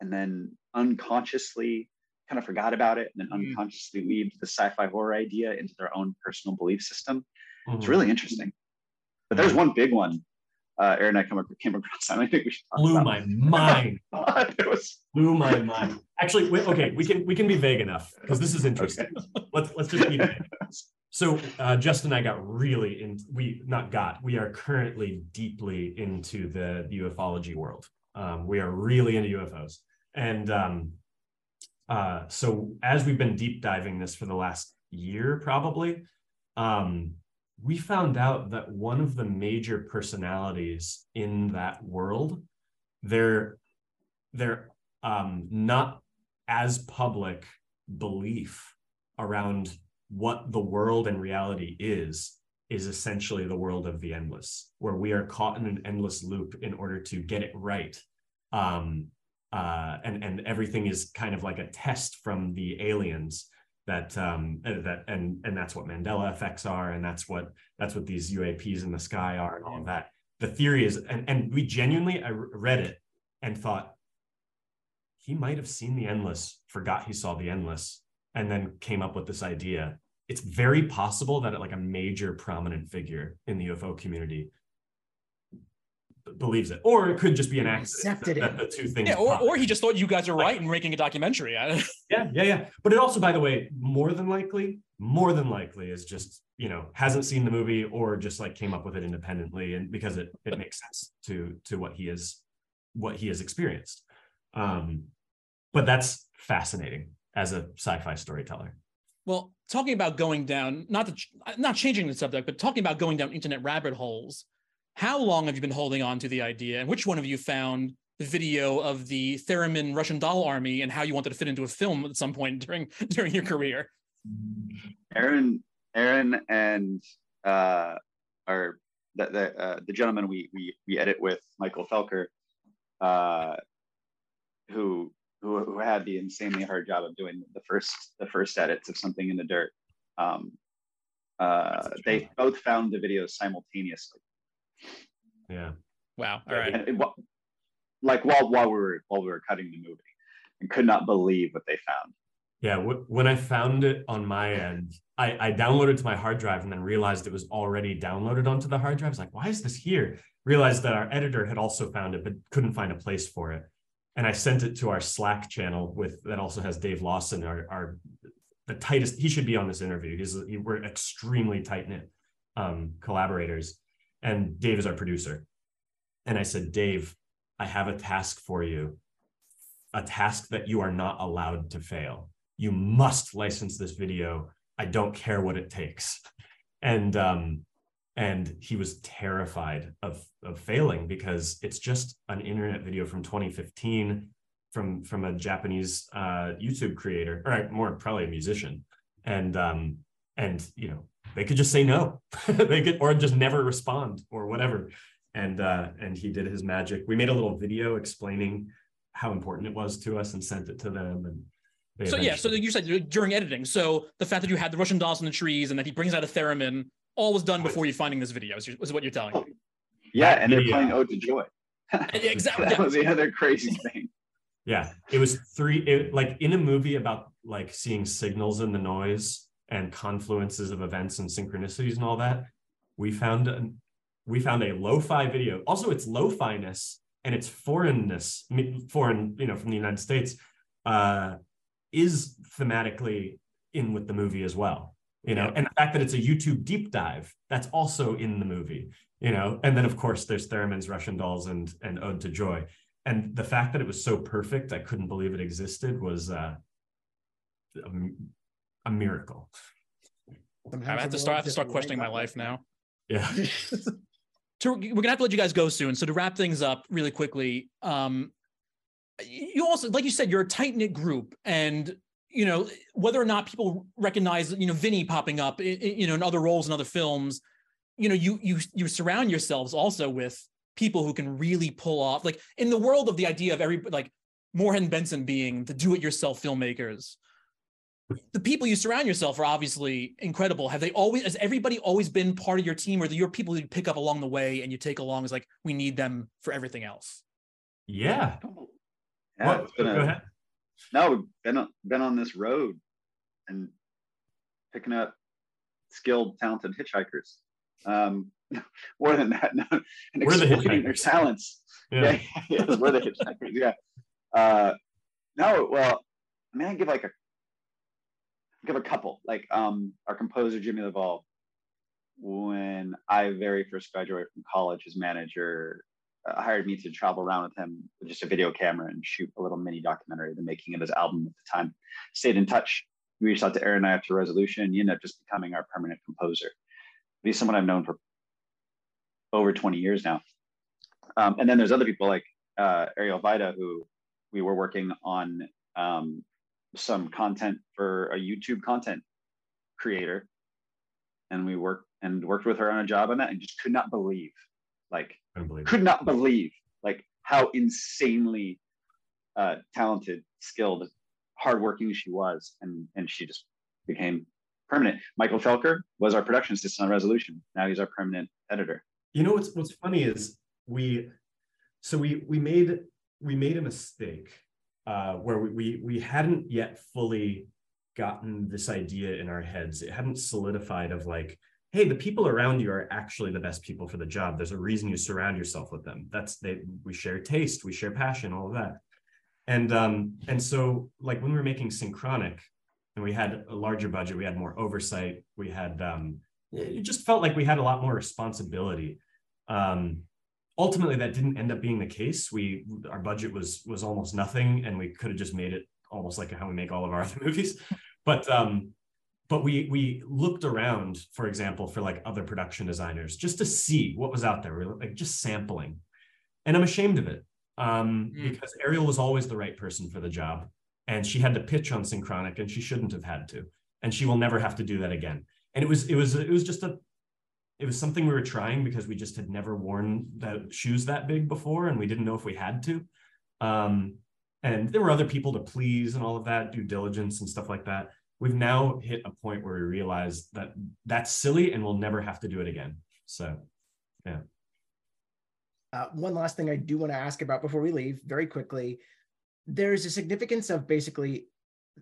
and then unconsciously kind of forgot about it and then mm. unconsciously weaved the sci-fi horror idea into their own personal belief system. Mm. It's really interesting. But there's one big one uh, Aaron and I come, came across. I don't think we should talk blew about my mind. It was... Blew my mind. Actually, we, okay, we can we can be vague enough because this is interesting. Okay. Let's let's just be vague. So uh, Justin and I got really in. We not got. We are currently deeply into the ufology world. Um, we are really into U F Os, and um, uh, so as we've been deep diving this for the last year, probably. Um, we found out that one of the major personalities in that world, they're, they're um, not as public belief around what the world and reality is, is essentially the world of the endless, where we are caught in an endless loop in order to get it right. Um, uh, and, and everything is kind of like a test from the aliens. That um, that and and that's what Mandela effects are, and that's what that's what these U A Ps in the sky are, and all of that. The theory is, and and we genuinely, I read it and thought he might have seen the endless, forgot he saw the endless, and then came up with this idea. It's very possible that like a major prominent figure in the U F O community believes it, or it could just be an accident that, that the two things yeah, or, or he just thought you guys are right in making a documentary. yeah yeah yeah but it also, by the way, more than likely more than likely is just, you know, hasn't seen the movie or just like came up with it independently, and because it it makes sense to to what he is what he has experienced. Um but that's fascinating as a sci-fi storyteller. Well, talking about going down, not to, not changing the subject, but talking about going down internet rabbit holes, how long have you been holding on to the idea, and which one of you found the video of the Theremin Russian doll army and how you wanted to fit into a film at some point during during your career? Aaron, Aaron, and uh, our the the, uh, the gentleman we we we edit with, Michael Felker, uh, who who who had the insanely hard job of doing the first the first edits of Something in the Dirt. Um, uh, they both found the videos simultaneously. Yeah. Wow. All right. And it, like while while we were while we were cutting the movie, and could not believe what they found. Yeah. W- when I found it on my end, I, I downloaded to my hard drive and then realized it was already downloaded onto the hard drive. I was like, "Why is this here?" Realized that our editor had also found it, but couldn't find a place for it. And I sent it to our Slack channel with that also has Dave Lawson, our, our the tightest. He should be on this interview. He's he, we're extremely tight knit um, collaborators. And Dave is our producer. And I said, Dave, I have a task for you, a task that you are not allowed to fail. You must license this video. I don't care what it takes. And um, and he was terrified of, of failing because it's just an internet video from twenty fifteen from, from a Japanese uh, YouTube creator, or more probably a musician. And um, and, you know, they could just say no, they could, or just never respond or whatever. And uh, and he did his magic. We made a little video explaining how important it was to us and sent it to them. And they so eventually... yeah, so you said during editing. So the fact that you had the Russian dolls in the trees and that he brings out a theremin, all was done before you finding this video. Is, is what you're telling me? Yeah, and they're playing Ode to Joy. Exactly. That was the other crazy thing. Yeah, it was three. It, like in a movie about like seeing signals in the noise and confluences of events and synchronicities and all that, we found a, we found a lo-fi video. Also, its lo-fi-ness and its foreignness, foreign, you know, from the United States, uh, is thematically in with the movie as well, you know? Yeah. And the fact that it's a YouTube deep dive, that's also in the movie, you know? And then, of course, there's Theremin's Russian Dolls and, and Ode to Joy. And the fact that it was so perfect, I couldn't believe it existed, was... Uh, um, a miracle. Sometimes I have to start, I have to start questioning my life now. Yeah. to, we're going to have to let you guys go soon. So to wrap things up really quickly, um, you also, like you said, you're a tight-knit group, and, you know, whether or not people recognize, you know, Vinny popping up, you know, in other roles in other films, you know, you, you, you surround yourselves also with people who can really pull off, like in the world of the idea of every, like Moorhead and Benson being the do-it-yourself filmmakers, the people you surround yourself are obviously incredible. Have they always, has everybody always been part of your team, or the, your people you pick up along the way and you take along as like, we need them for everything else? Yeah. yeah well, go a, ahead. no, we've been on, been on this road and picking up skilled, talented hitchhikers. Um, more than that, no, and we're exploiting the their talents. Yeah, yeah, yeah we're the hitchhikers. Yeah. Uh, no, well, I mean, I give like a give a couple. Like um, our composer Jimmy LaValle, when I very first graduated from college, his manager uh, hired me to travel around with him with just a video camera and shoot a little mini documentary of the making of his album at the time. Stayed in touch. We reached out to Aaron and I after Resolution. He ended up just becoming our permanent composer. He's someone I've known for over twenty years now. Um, and then there's other people like uh, Ariel Vida, who we were working on um, some content for a YouTube content creator. And we worked and worked with her on a job on that, and just could not believe, like, could not believe, like, how insanely uh, talented, skilled, hardworking she was, and and she just became permanent. Michael Felker was our production assistant on Resolution. Now he's our permanent editor. You know what's what's funny is we, so we we made we made a mistake uh, where we, we we hadn't yet fully gotten this idea in our heads. It hadn't solidified of like, hey, the people around you are actually the best people for the job. There's a reason you surround yourself with them. That's they we share taste, we share passion, all of that. And um, and so like when we were making Synchronic and we had a larger budget, we had more oversight, we had um, it just felt like we had a lot more responsibility. Um, ultimately that didn't end up being the case. We our budget was was almost nothing, and we could have just made it almost like how we make all of our other movies. But um, but we we looked around, for example, for like other production designers just to see what was out there. We were like just sampling. And I'm ashamed of it um, mm. because Ariel was always the right person for the job. And she had to pitch on Synchronic, and she shouldn't have had to. And she will never have to do that again. And it was it was it was just a it was something we were trying because we just had never worn that shoes that big before, and we didn't know if we had to. Um, And there were other people to please and all of that, due diligence and stuff like that. We've now hit a point where we realize that that's silly and we'll never have to do it again. So, yeah. Uh, one last thing I do want to ask about before we leave very quickly. There's a significance of basically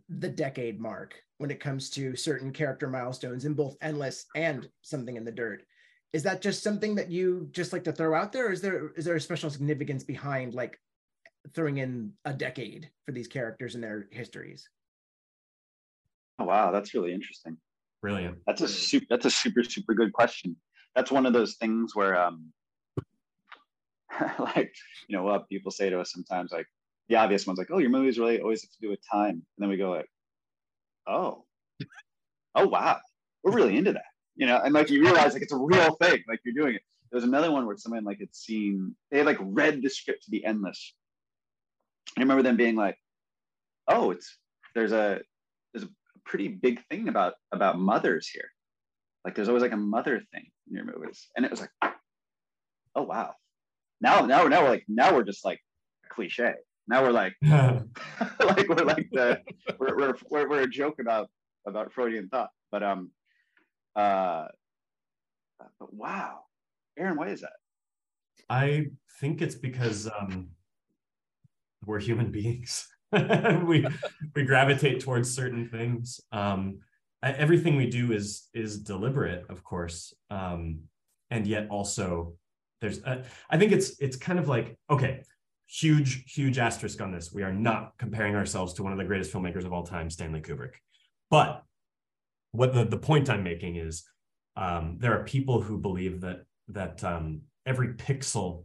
the decade mark when it comes to certain character milestones in both Endless and Something in the Dirt. Is that just something that you just like to throw out there? Or is there is there a special significance behind like throwing in a decade for these characters and their histories? Oh wow, that's really interesting. Brilliant. That's a super. That's a super super good question. That's one of those things where, um, like you know, what people say to us sometimes, like the obvious ones, like, "Oh, your movies really always have to do with time," and then we go like, "Oh, oh wow, we're really into that," you know, and like you realize like it's a real thing, like you're doing it. There's another one where someone like had seen they had like read the script to The Endless. I remember them being like, "Oh, it's there's a there's a pretty big thing about about mothers here. Like, there's always like a mother thing in your movies." And it was like, "Oh wow, now now now we're like now we're just like a cliche. Now we're like like we're like the we're, we're we're we're a joke about about Freudian thought." But um, uh, but wow, Aaron, why is that? I think it's because um. we're human beings. we we gravitate towards certain things. Um, everything we do is is deliberate, of course, um, and yet also there's. A, I think it's it's kind of like okay, huge huge asterisk on this. We are not comparing ourselves to one of the greatest filmmakers of all time, Stanley Kubrick. But what the the point I'm making is um, there are people who believe that that um, every pixel.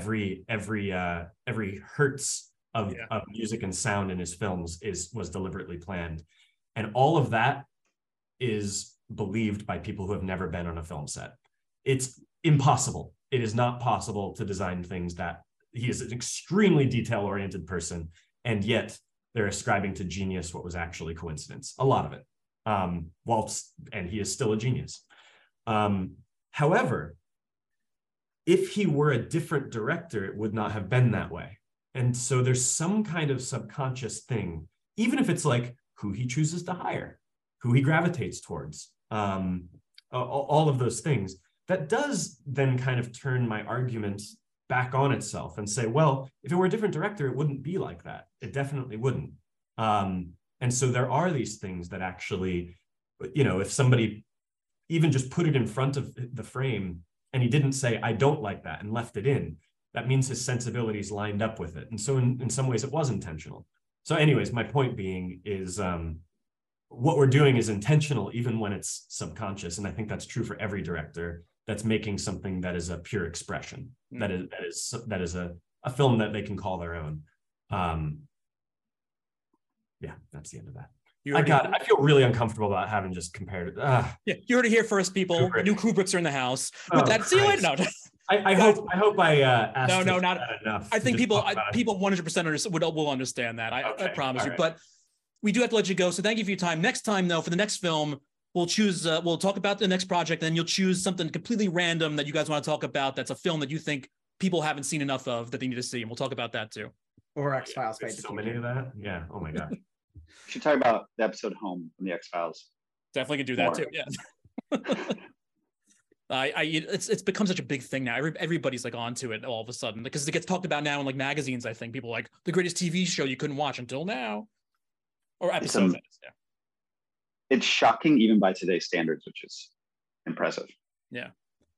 Every every uh, every hertz of, yeah. of music and sound in his films is was deliberately planned, and all of that is believed by people who have never been on a film set. It's impossible. It is not possible to design things that he is an extremely detail-oriented person, and yet they're ascribing to genius what was actually coincidence. A lot of it, um, whilst and he is still a genius. Um, however. If he were a different director, it would not have been that way. And so there's some kind of subconscious thing, even if it's like who he chooses to hire, who he gravitates towards, um, all of those things, that does then kind of turn my argument back on itself and say, well, if it were a different director, it wouldn't be like that. It definitely wouldn't. Um, and so there are these things that actually, you know, if somebody even just put it in front of the frame and he didn't say, I don't like that, and left it in, that means his sensibilities lined up with it. And so in, in some ways it was intentional. So anyways, my point being is um, what we're doing is intentional even when it's subconscious. And I think that's true for every director that's making something that is a pure expression, mm-hmm. that is that is that is a, a film that they can call their own. Um, yeah, that's the end of that. I got. I feel really uncomfortable about having just compared it. Uh, yeah, you heard it here first, people. Kubrick. New Kubricks are in the house. But oh, that's see you later. No. I, I hope. I hope I. Uh, asked no, no, not enough. I think people. I, people one hundred percent would will understand that. I, okay. I promise All you. Right. But we do have to let you go. So thank you for your time. Next time, though, for the next film, we'll choose. Uh, we'll talk about the next project, and then you'll choose something completely random that you guys want to talk about. That's a film that you think people haven't seen enough of that they need to see, and we'll talk about that too. Or X-Files. Yeah, so many of that. Yeah. Oh my god. We should talk about the episode Home from the X-Files. Definitely could do that More. too. Yeah. I, I, it's it's become such a big thing now. Every, everybody's like onto it all of a sudden because it gets talked about now in like magazines. I think people are like the greatest T V show you couldn't watch until now, or episodes. It's, um, yeah. It's shocking even by today's standards, which is impressive. Yeah.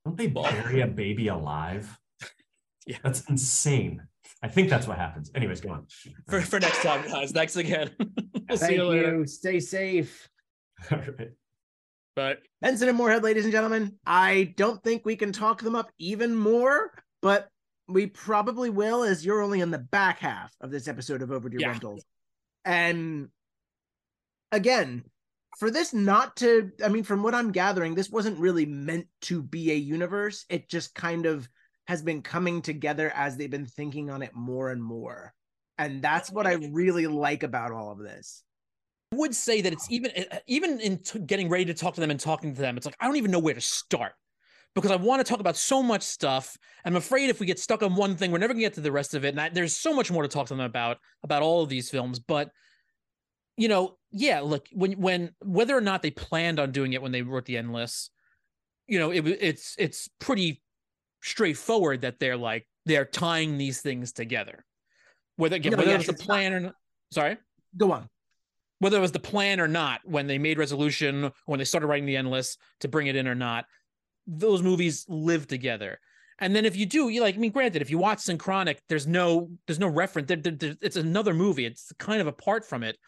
Don't they bury a baby alive? Yeah, that's insane. I think that's what happens. Anyways, go on. For, for next time, guys. Thanks again. We'll Thank see you later. You. Stay safe. All right. But Benson and Moorhead, ladies and gentlemen, I don't think we can talk them up even more, but we probably will, as you're only in the back half of this episode of Overdue yeah. Rentals. And again, for this not to, I mean, from what I'm gathering, this wasn't really meant to be a universe. It just kind of has been coming together as they've been thinking on it more and more. And that's what I really like about all of this. I would say that it's even, even in t- getting ready to talk to them and talking to them, it's like, I don't even know where to start because I want to talk about so much stuff. I'm afraid if we get stuck on one thing, we're never gonna get to the rest of it. And I, there's so much more to talk to them about, about all of these films, but you know, yeah, look, when, when, whether or not they planned on doing it when they wrote The Endless, you know, it, it's, it's pretty straightforward that they're like they're tying these things together, whether, again, no, whether yeah, it was the plan not. or not, sorry go on whether it was the plan or not when they made Resolution, when they started writing The Endless, to bring it in or not, those movies live together. And then if you do, you like I mean granted, if you watch Synchronic, there's no there's no reference there, there, there, it's another movie, it's kind of apart from it,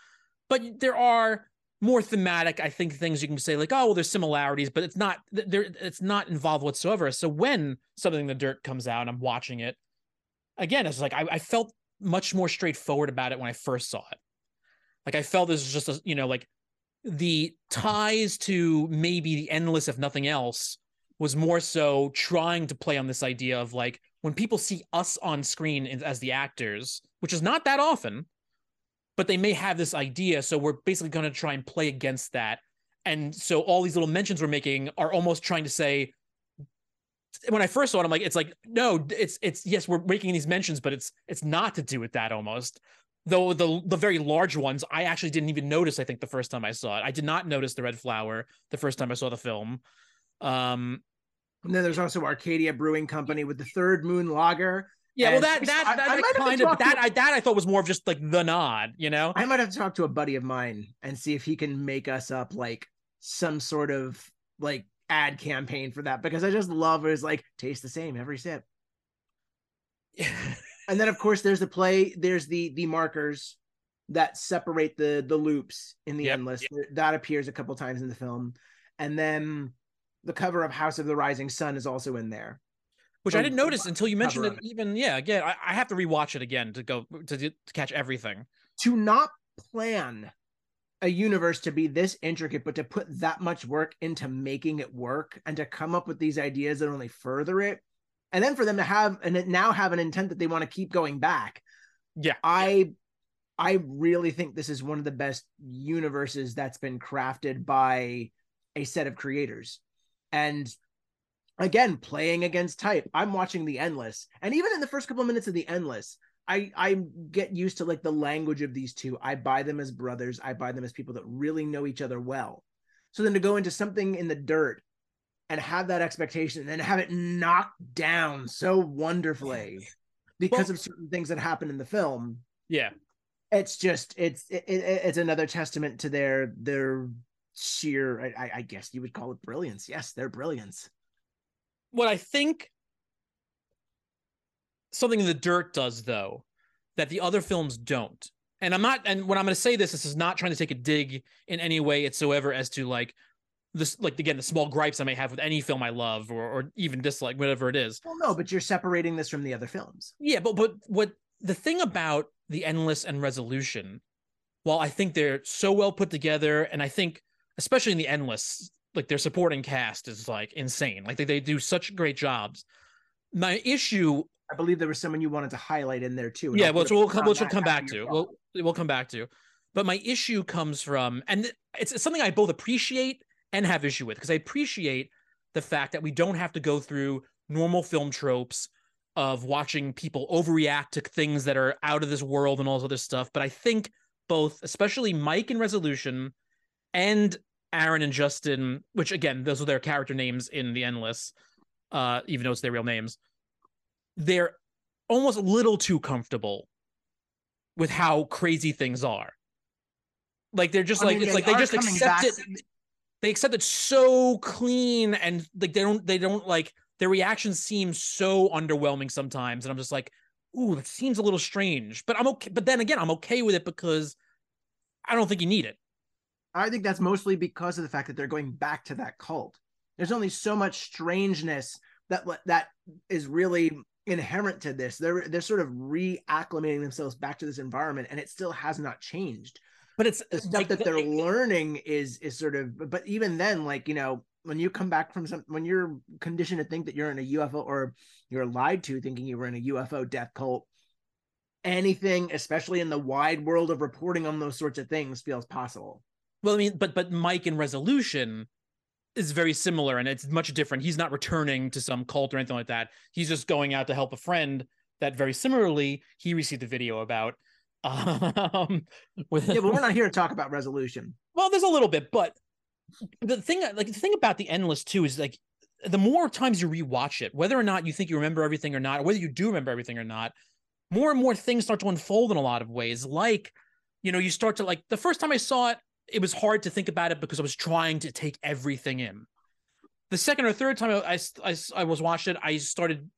but there are more thematic, I think, things you can say like, oh, well, there's similarities, but it's not there. It's not involved whatsoever. So when Something in the Dirt comes out and I'm watching it again, it's like I, I felt much more straightforward about it when I first saw it. Like I felt this was just a, you know, like the ties to maybe The Endless, if nothing else, was more so trying to play on this idea of like when people see us on screen as the actors, which is not that often. But they may have this idea, so we're basically going to try and play against that. And so all these little mentions we're making are almost trying to say, when I first saw it, I'm like, it's like, no, it's, it's yes, we're making these mentions, but it's it's not to do with that almost. Though the the very large ones, I actually didn't even notice, I think, the first time I saw it. I did not notice the red flower the first time I saw the film. Um, and then there's also Arcadia Brewing Company with the Third Moon Lager. Yeah, and well, that that that, I, that I kind of that to, I that I thought was more of just like the nod, you know. I might have to talk to a buddy of mine and see if he can make us up like some sort of like ad campaign for that, because I just love it. It's like tastes the same every sip. And then of course there's the play. There's the the markers that separate the the loops in the yep, Endless. Yep. That appears a couple times in the film, and then the cover of House of the Rising Sun is also in there. Which I didn't notice until you mentioned it, it. Even yeah, again, I, I have to rewatch it again to go to, to catch everything. To not plan a universe to be this intricate, but to put that much work into making it work, and to come up with these ideas that only further it, and then for them to have and now have an intent that they want to keep going back. Yeah, I, I really think this is one of the best universes that's been crafted by a set of creators, and. Again, playing against type. I'm watching The Endless. And even in the first couple of minutes of The Endless, I, I get used to like the language of these two. I buy them as brothers. I buy them as people that really know each other well. So then to go into Something in the Dirt and have that expectation and then have it knocked down so wonderfully because well, of certain things that happen in the film. Yeah. it's just it's it, it's another testament to their their sheer I, I guess you would call it brilliance. Yes, their brilliance. What I think Something in the Dirt does, though, that the other films don't. And I'm not, and when I'm going to say this, this is not trying to take a dig in any way whatsoever as to like this, like again, the small gripes I may have with any film I love or, or even dislike, whatever it is. Well, no, but you're separating this from the other films. Yeah, but but what the thing about The Endless and Resolution, while I think they're so well put together, and I think especially in The Endless, like their supporting cast is like insane. Like they, they do such great jobs. My issue. I believe there was someone you wanted to highlight in there too. Yeah, well, so we'll come, we'll come back to. We'll we'll come back to. But my issue comes from, and it's, it's something I both appreciate and have issue with, because I appreciate the fact that we don't have to go through normal film tropes of watching people overreact to things that are out of this world and all this other stuff. But I think both, especially Mike in Resolution and Aaron and Justin, which again, those are their character names in The Endless, uh, even though it's their real names. They're almost a little too comfortable with how crazy things are. Like they're just I like mean, it's they like they just accept it. To... They accept it so clean, and like they don't they don't like their reactions seem so underwhelming sometimes. And I'm just like, ooh, that seems a little strange. But I'm okay. But then again, I'm okay with it because I don't think you need it. I think that's mostly because of the fact that they're going back to that cult. There's only so much strangeness that that is really inherent to this. They're they're sort of reacclimating themselves back to this environment, and it still has not changed. But it's the stuff like, that they're it, learning is is sort of. But even then, like you know, when you come back from some, when you're conditioned to think that you're in a U F O or you're lied to thinking you were in a U F O death cult, anything, especially in the wide world of reporting on those sorts of things, feels possible. Well, I mean, but but Mike in Resolution is very similar, and it's much different. He's not returning to some cult or anything like that. He's just going out to help a friend that very similarly he received a video about. Um, with yeah, but we're not here to talk about Resolution. Well, there's a little bit, but the thing, like the thing about The Endless too is like the more times you rewatch it, whether or not you think you remember everything or not, or whether you do remember everything or not, more and more things start to unfold in a lot of ways. Like, you know, you start to like the first time I saw it, it was hard to think about it because I was trying to take everything in. The second or third time I, I, I was watching it, I started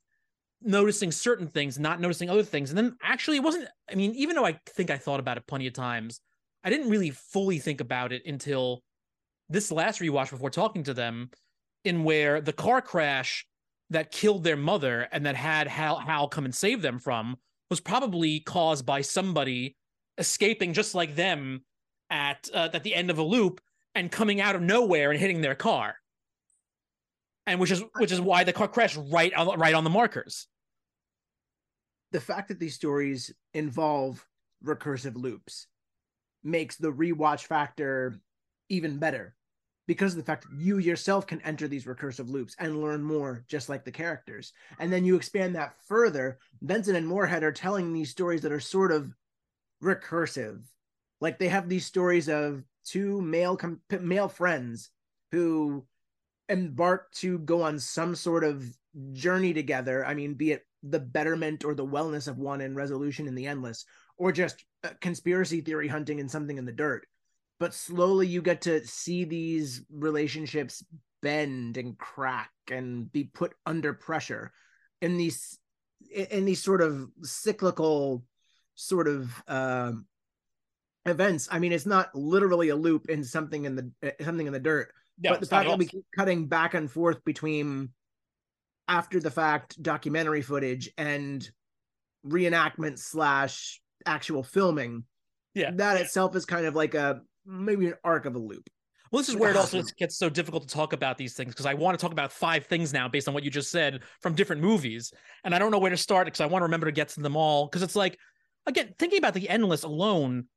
noticing certain things, not noticing other things. And then actually it wasn't, I mean, even though I think I thought about it plenty of times, I didn't really fully think about it until this last rewatch before talking to them, in where the car crash that killed their mother and that had Hal, Hal come and save them from was probably caused by somebody escaping just like them at uh, at the end of a loop and coming out of nowhere and hitting their car, and which is which is why the car crashed right on, right on the markers. The fact that these stories involve recursive loops makes the rewatch factor even better, because of the fact that you yourself can enter these recursive loops and learn more, just like the characters. And then you expand that further. Benson and Moorhead are telling these stories that are sort of recursive. Like they have these stories of two male com- male friends who embark to go on some sort of journey together. I mean, be it the betterment or the wellness of one in Resolution in The Endless, or just uh, conspiracy theory hunting and Something in the Dirt. But slowly you get to see these relationships bend and crack and be put under pressure in these in these sort of cyclical sort of. Uh, events. I mean, it's not literally a loop in something in the uh, something in the dirt, yeah, but the fact that we keep cutting back and forth between after the fact documentary footage and reenactment slash actual filming, yeah, that yeah. itself is kind of like a maybe an arc of a loop. Well, this is where it also gets so difficult to talk about these things, because I want to talk about five things now based on what you just said from different movies, and I don't know where to start because I want to remember to get to them all, because it's like, again, thinking about The Endless alone.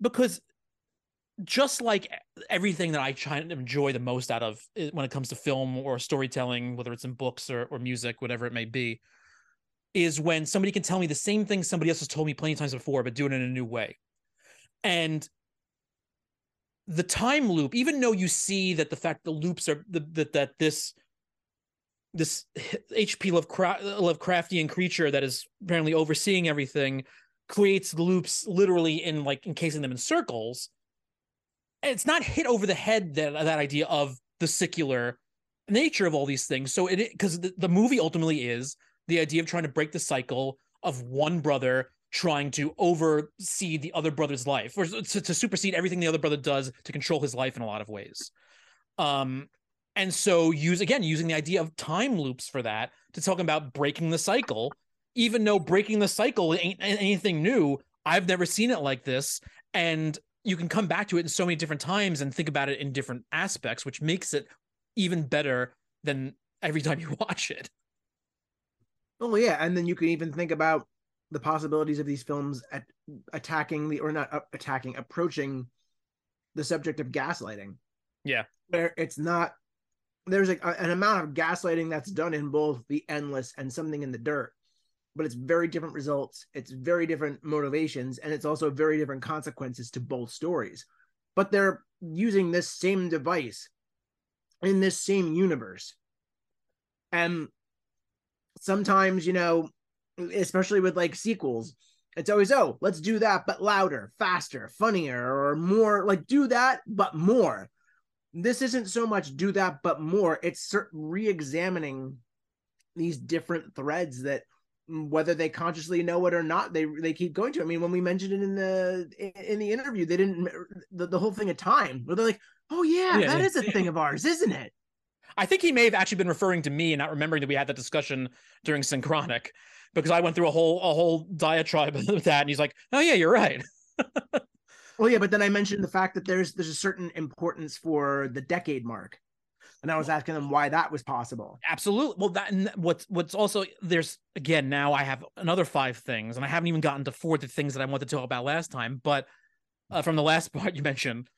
Because just like everything that I try to enjoy the most out of when it comes to film or storytelling, whether it's in books or, or music, whatever it may be, is when somebody can tell me the same thing somebody else has told me plenty of times before, but do it in a new way. And the time loop, even though you see that the fact the loops are the, that that this this H P Lovecraftian creature that is apparently overseeing everything creates loops literally in like encasing them in circles. It's not hit over the head, that that idea of the secular nature of all these things. So it, because the, the movie ultimately is the idea of trying to break the cycle of one brother trying to oversee the other brother's life, or to, to supersede everything the other brother does, to control his life in a lot of ways. Um, and so use, again, using the idea of time loops for that, to talk about breaking the cycle, even though breaking the cycle ain't anything new. I've never seen it like this. And you can come back to it in so many different times and think about it in different aspects, which makes it even better than every time you watch it. Oh yeah. And then you can even think about the possibilities of these films at attacking the, or not uh, attacking, approaching the subject of gaslighting. Yeah. Where it's not, there's like a, an amount of gaslighting that's done in both The Endless and Something in the Dirt, but it's very different results. It's very different motivations. And it's also very different consequences to both stories, but they're using this same device in this same universe. And sometimes, you know, especially with like sequels, it's always, oh, let's do that, but louder, faster, funnier, or more, like do that, but more. This isn't so much do that, but more. It's re-examining these different threads that, whether they consciously know it or not, they they keep going to. I mean, when we mentioned it in the in the interview, they didn't, the, the whole thing of time, where they're like, oh yeah, yeah that yeah. is a thing of ours, isn't it? I think he may have actually been referring to me and not remembering that we had that discussion during Synchronic, because I went through a whole a whole diatribe of that, and he's like, oh yeah, you're right. Well, yeah, but then I mentioned the fact that there's there's a certain importance for the decade mark, and I was asking them why that was possible. Absolutely. Well, that, and what's what's also, there's, again, now I have another five things, and I haven't even gotten to four of the things that I wanted to talk about last time, but uh, from the last part you mentioned.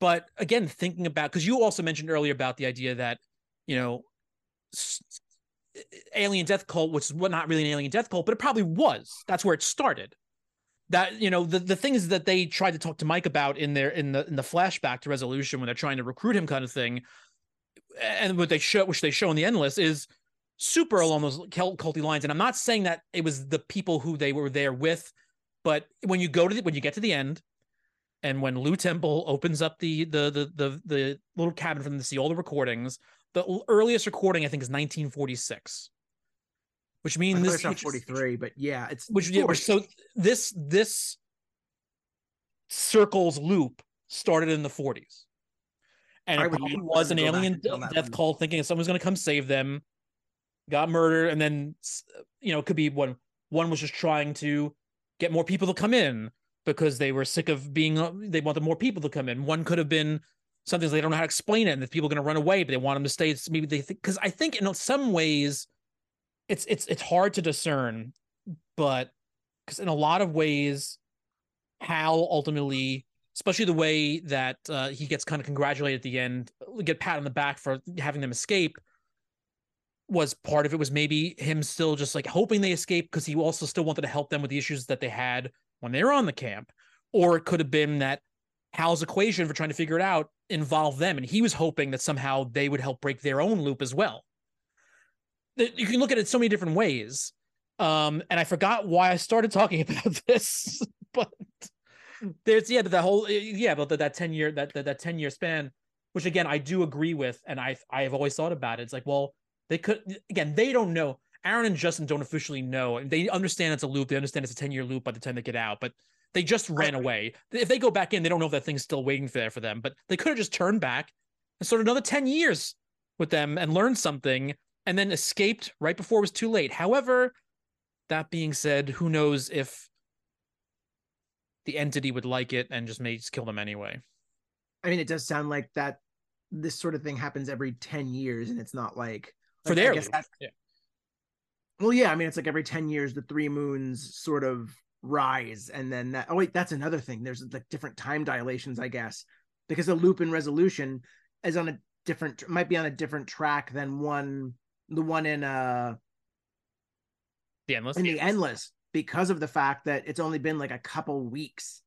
But again, thinking about, because you also mentioned earlier about the idea that, you know, alien death cult, which is not really an alien death cult, but it probably was. That's where it started. That, you know, the, the things that they tried to talk to Mike about in their in the in the flashback to Resolution, when they're trying to recruit him, kind of thing, and what they show, which they show in The Endless, is super along those culty lines. And I'm not saying that it was the people who they were there with, but when you go to the, when you get to the end, and when Lou Temple opens up the the the the, the little cabin for them to see all the recordings. The earliest recording, I think, is nineteen forty-six, which means this is not forty-three, but yeah, it's which yeah, so this this circles loop started in the forties, and it probably was an alien death call thinking someone's going to come save them, got murdered, and then, you know, it could be one one was just trying to get more people to come in because they were sick of being, they wanted more people to come in. One could have been something they don't know how to explain it, and that people are going to run away, but they want them to stay. It's maybe they think, because I think in some ways it's it's it's hard to discern, but because in a lot of ways, Hal ultimately, especially the way that uh, he gets kind of congratulated at the end, get pat on the back for having them escape, was part of it was maybe him still just like hoping they escape, because he also still wanted to help them with the issues that they had when they were on the camp. Or it could have been that Hal's equation for trying to figure it out involved them, and he was hoping that somehow they would help break their own loop as well. You can look at it so many different ways, um, and I forgot why I started talking about this, but there's yeah, but the whole yeah, but that ten year that that ten year span, which again I do agree with, and I I have always thought about it. It's like, well, they could, again, they don't know. Aaron and Justin don't officially know, and they understand it's a loop. They understand it's a ten year loop by the time they get out, but they just ran away. If they go back in, they don't know if that thing's still waiting there for them, but they could have just turned back and started another ten years with them and learned something and then escaped right before it was too late. However, that being said, who knows if the entity would like it and just may just kill them anyway. I mean, it does sound like that this sort of thing happens every ten years, and it's not like... like for their... Yeah. Well, yeah, I mean, it's like every ten years, the three moons sort of rise, and then that, oh wait, that's another thing, there's like different time dilations, I guess, because the loop in Resolution is on a different, might be on a different track than one the one in uh the endless in the endless, because of the fact that it's only been like a couple weeks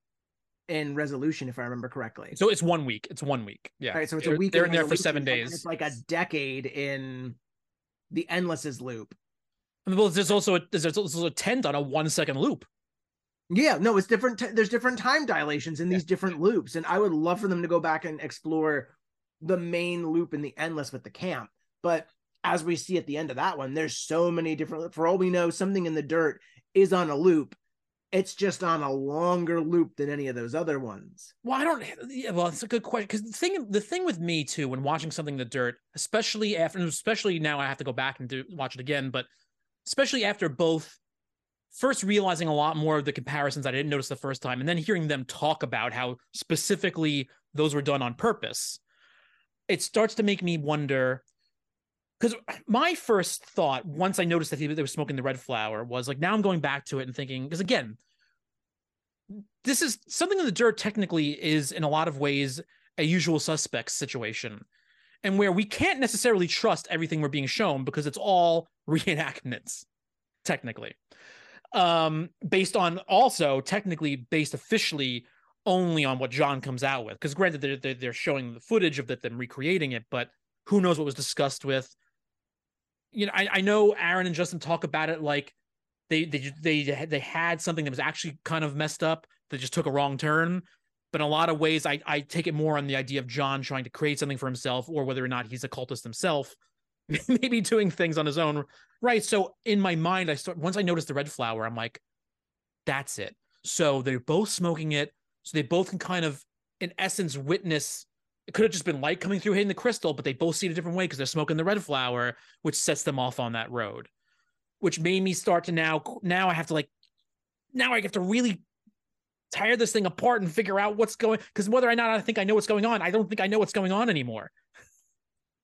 in Resolution, if I remember correctly. So it's one week it's one week yeah. All right, so it's they're, a week they're in there for seven days. It's like a decade in the Endless's loop. Well, there's also a, there's also a tent on a one second loop. Yeah, no, it's different. T- there's different time dilations in these yeah. different loops. And I would love for them to go back and explore the main loop in The Endless with the camp. But as we see at the end of that one, there's so many different, for all we know, Something in the Dirt is on a loop. It's just on a longer loop than any of those other ones. Well, I don't, yeah, well, it's a good question. Cause the thing, the thing with me too, when watching Something in the Dirt, especially after, especially now I have to go back and do, watch it again, but especially after both, first realizing a lot more of the comparisons I didn't notice the first time, and then hearing them talk about how specifically those were done on purpose, it starts to make me wonder, because my first thought, once I noticed that they were smoking the red flower, was like, now I'm going back to it and thinking, because again, this is Something in the Dirt technically is in a lot of ways a usual suspects situation, and where we can't necessarily trust everything we're being shown because it's all reenactments, technically. Um, based on also technically based officially only on what John comes out with, because granted they're, they're, they're showing the footage of that, them recreating it, but who knows what was discussed with, you know, I, I know Aaron and Justin talk about it. Like they, they, they, they had something that was actually kind of messed up that just took a wrong turn. But in a lot of ways, I, I take it more on the idea of John trying to create something for himself, or whether or not he's a cultist himself, maybe doing things on his own, right? So in my mind, I start once I noticed the red flower, I'm like, that's it. So they're both smoking it, so they both can kind of, in essence, witness. It could have just been light coming through hitting the crystal, but they both see it a different way because they're smoking the red flower, which sets them off on that road. Which made me start to now. Now I have to like, now I have to really tear this thing apart and figure out what's going. Because whether or not I think I know what's going on, I don't think I know what's going on anymore.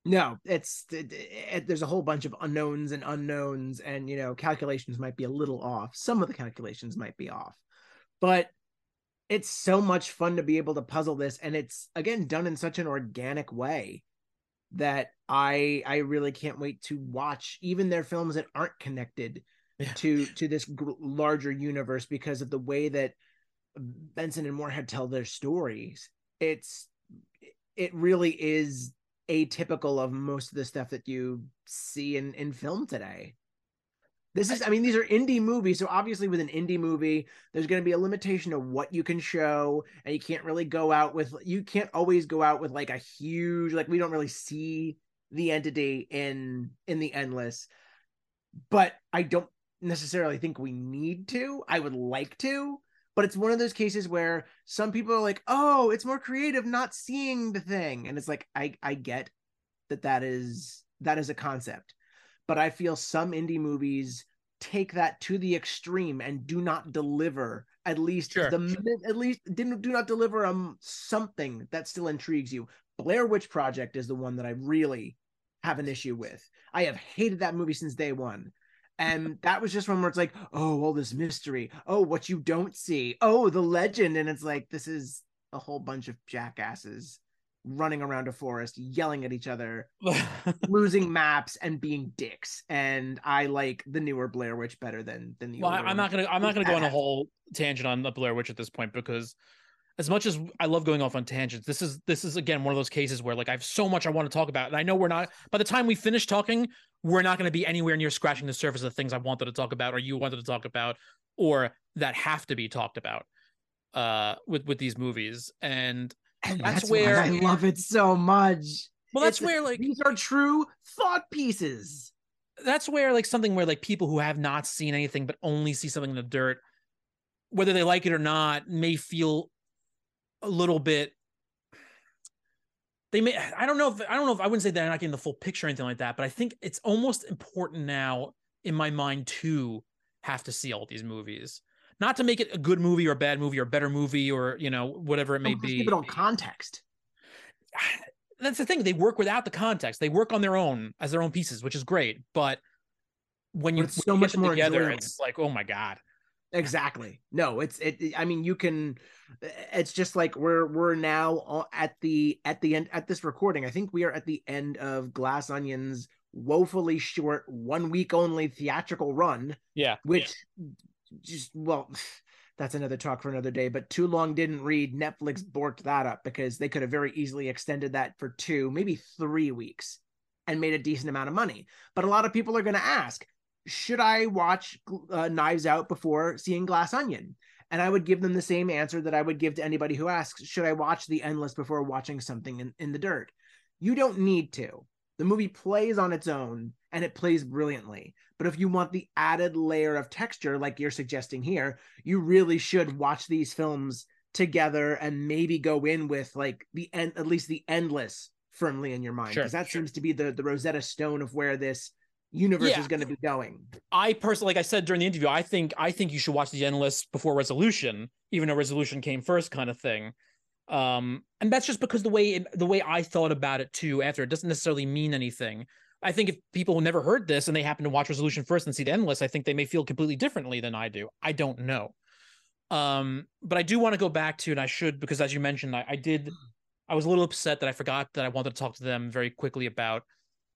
No, it's it, it, there's a whole bunch of unknowns and unknowns, and you know, calculations might be a little off. Some of the calculations might be off, but it's so much fun to be able to puzzle this, and it's again done in such an organic way that I I really can't wait to watch even their films that aren't connected yeah. to to this g- larger universe because of the way that Benson and Moorhead tell their stories. It's it really is atypical of most of the stuff that you see in, in film today. This is, I mean, these are indie movies. So obviously with an indie movie, there's going to be a limitation of what you can show, and you can't really go out with, you can't always go out with like a huge, like we don't really see the entity in, in The Endless, but I don't necessarily think we need to. I would like to, but it's one of those cases where some people are like, oh, it's more creative not seeing the thing. And it's like, I, I get that that is, that is a concept. But I feel some indie movies take that to the extreme and do not deliver at least sure. the at least didn't do not deliver um something that still intrigues you. Blair Witch Project is the one that I really have an issue with. I have hated that movie since day one. And that was just one where it's like, oh, all this mystery. Oh, what you don't see. Oh, the legend. And it's like, this is a whole bunch of jackasses running around a forest, yelling at each other, losing maps, and being dicks. And I like the newer Blair Witch better than than the. Well, older I'm not gonna I'm not gonna go on a whole tangent on the Blair Witch at this point, because as much as I love going off on tangents, this is this is again one of those cases where like I have so much I want to talk about, and I know we're not. By the time we finish talking, we're not going to be anywhere near scratching the surface of the things I wanted to talk about, or you wanted to talk about, or that have to be talked about uh, with with these movies and. And that's, that's where I love it so much. Well, that's it's, where like these are true thought pieces. That's where like something where like people who have not seen anything but only see Something in the Dirt, whether they like it or not, may feel a little bit. They may. I don't know if I don't know if I wouldn't say they're not getting the full picture or anything like that. But I think it's almost important now in my mind to have to see all these movies. Not to make it a good movie or a bad movie or a better movie or, you know, whatever it may be. Keep it on context. That's the thing. They work without the context. They work on their own as their own pieces, which is great. But when you, when so you much get more together, enjoyable. It's like, oh my God. Exactly. No, it's, it, I mean, you can, it's just like we're, we're now at the, at the end, at this recording, I think we are at the end of Glass Onion's woefully short one week only theatrical run. Yeah. Which... Yeah. Just well, that's another talk for another day. But Too Long Didn't Read, Netflix borked that up because they could have very easily extended that for two, maybe three weeks and made a decent amount of money. But a lot of people are going to ask, should I watch uh, Knives Out before seeing Glass Onion? And I would give them the same answer that I would give to anybody who asks, should I watch The Endless before watching Something in, in the Dirt? You don't need to. The movie plays on its own, and it plays brilliantly. But if you want the added layer of texture, like you're suggesting here, you really should watch these films together and maybe go in with like the end, at least The Endless firmly in your mind. Because sure, that sure. seems to be the, the Rosetta Stone of where this universe yeah. is going to be going. I personally, like I said during the interview, I think I think you should watch The Endless before Resolution, even though Resolution came first, kind of thing. Um, and that's just because the way it, the way I thought about it too. After, it doesn't necessarily mean anything. I think if people who never heard this and they happen to watch Resolution first and see The Endless, I think they may feel completely differently than I do. I don't know, um, but I do want to go back to, and I should, because as you mentioned, I, I did. I was a little upset that I forgot that I wanted to talk to them very quickly about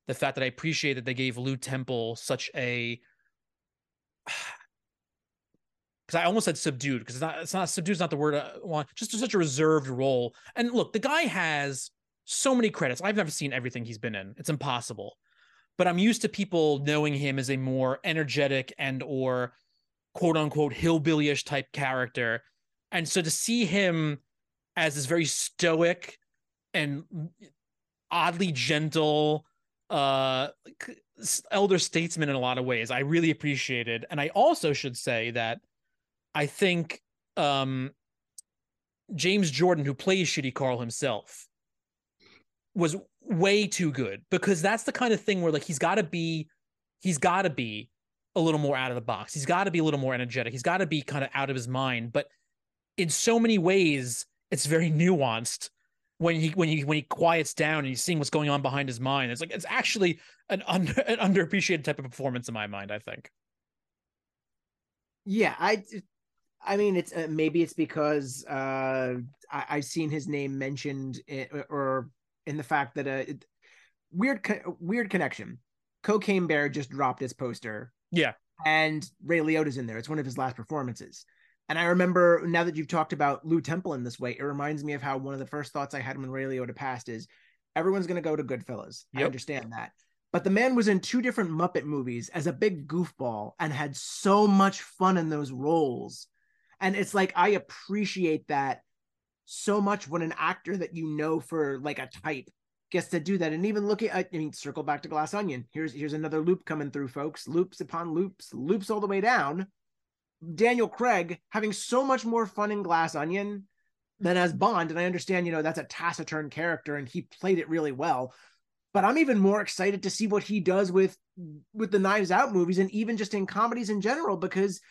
the fact that I appreciate that they gave Lou Temple such a, because I almost said subdued, because it's not, it's not subdued, it's not the word I want, just such a reserved role. And look, the guy has so many credits. I've never seen everything he's been in. It's impossible. But I'm used to people knowing him as a more energetic and or quote unquote hillbilly-ish type character. And so to see him as this very stoic and oddly gentle uh elder statesman in a lot of ways, I really appreciated. And I also should say that I think um James Jordan, who plays Shitty Carl himself, was way too good, because that's the kind of thing where like he's got to be he's got to be a little more out of the box, he's got to be a little more energetic, he's got to be kind of out of his mind, but in so many ways it's very nuanced. When he when he when he quiets down and he's seeing what's going on behind his mind, it's like it's actually an under an underappreciated type of performance in my mind, I think. Yeah, I, I mean, it's uh, maybe it's because uh, I, I've seen his name mentioned in, or in the fact that a uh, weird co- weird connection. Cocaine Bear just dropped his poster. Yeah, and Ray Liotta's in there. It's one of his last performances. And I remember, now that you've talked about Lou Temple in this way, it reminds me of how one of the first thoughts I had when Ray Liotta passed is, everyone's going to go to Goodfellas. Yep. I understand that. But the man was in two different Muppet movies as a big goofball and had so much fun in those roles. And it's like, I appreciate that so much when an actor that you know for like a type gets to do that. And even looking at, I mean, circle back to Glass Onion. Here's, here's another loop coming through, folks. Loops upon loops, loops all the way down. Daniel Craig having so much more fun in Glass Onion than as Bond. And I understand, you know, that's a taciturn character and he played it really well, but I'm even more excited to see what he does with, with the Knives Out movies and even just in comedies in general, because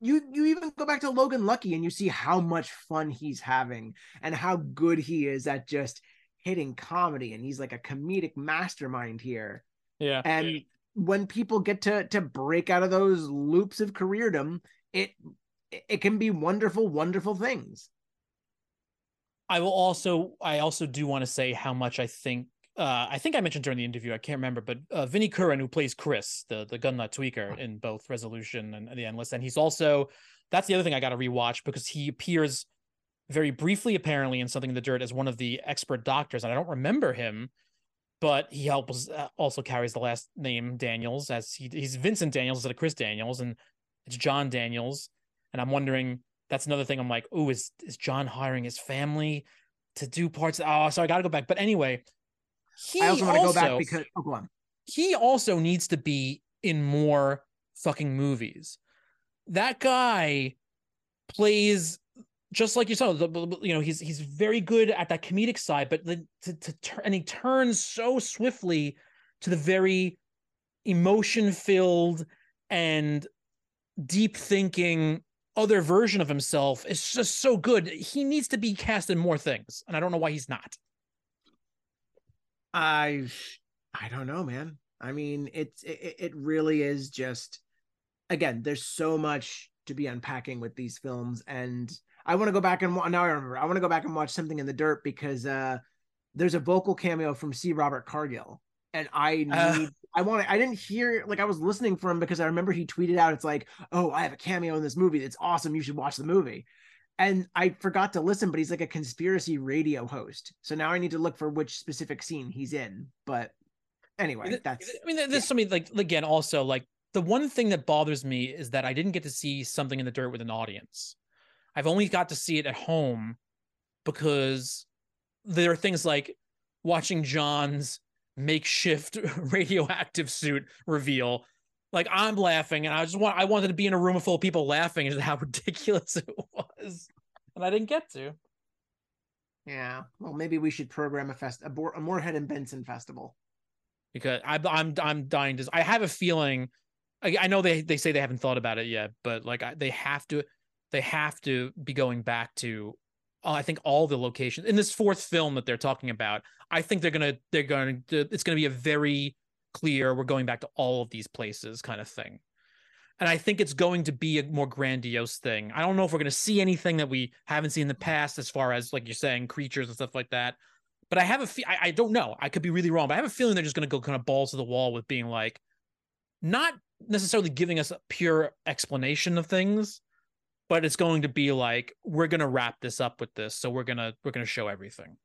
you, you even go back to Logan Lucky and you see how much fun he's having and how good he is at just hitting comedy. And he's like a comedic mastermind here. Yeah. And when people get to, to break out of those loops of careerdom, It it can be wonderful, wonderful things. I will also, I also do want to say how much I think, uh, I think I mentioned during the interview, I can't remember, but uh, Vinnie Curran, who plays Chris, the, the gun nut tweaker in both Resolution and The Endless. And he's also, that's the other thing I got to rewatch, because he appears very briefly, apparently, in Something in the Dirt as one of the expert doctors. And I don't remember him, but he helps, uh, also carries the last name Daniels, as he, he's Vincent Daniels instead of Chris Daniels. And it's John Daniels, and I'm wondering, that's another thing I'm like, oh, is is John hiring his family to do parts? Oh, so I got to go back. But anyway, he I also want to go back because oh, go on. He also needs to be in more fucking movies. That guy plays just like you saw. You know, he's he's very good at that comedic side, but the, to to turn and he turns so swiftly to the very emotion filled and deep thinking other version of himself is just so good. He needs to be cast in more things, and I don't know why he's not. I I don't know, man. I mean, it's it, it really is just, again, there's so much to be unpacking with these films, and I want to go back and now I remember I want to go back and watch Something in the Dirt, because uh there's a vocal cameo from C. Robert Cargill, and I need uh. I want to, I didn't hear, like I was listening for him because I remember he tweeted out, it's like, oh, I have a cameo in this movie. It's awesome. You should watch the movie. And I forgot to listen, but he's like a conspiracy radio host. So now I need to look for which specific scene he's in. But anyway, that's. I mean, there's yeah. something like, again, also like the one thing that bothers me is that I didn't get to see Something in the Dirt with an audience. I've only got to see it at home because there are things like watching John's makeshift radioactive suit reveal. Like, I'm laughing, and I just want I wanted to be in a room full of people laughing at how ridiculous it was, and I didn't get to. Yeah, well, maybe we should program a fest a, Bo- a Moorhead and Benson festival, because I, I'm I'm dying to. I have a feeling. I, I know they they say they haven't thought about it yet, but like I, they have to, they have to be going back to. Uh, I think all the locations in this fourth film that they're talking about. I think they're gonna they're gonna it's gonna be a very clear, we're going back to all of these places kind of thing. And I think it's going to be a more grandiose thing. I don't know if we're going to see anything that we haven't seen in the past, as far as, like you're saying, creatures and stuff like that. But I have a fe- I, I don't know. I could be really wrong, but I have a feeling they're just going to go kind of balls to the wall with being like, not necessarily giving us a pure explanation of things, but it's going to be like, we're going to wrap this up with this. So we're going to, we're going to show everything.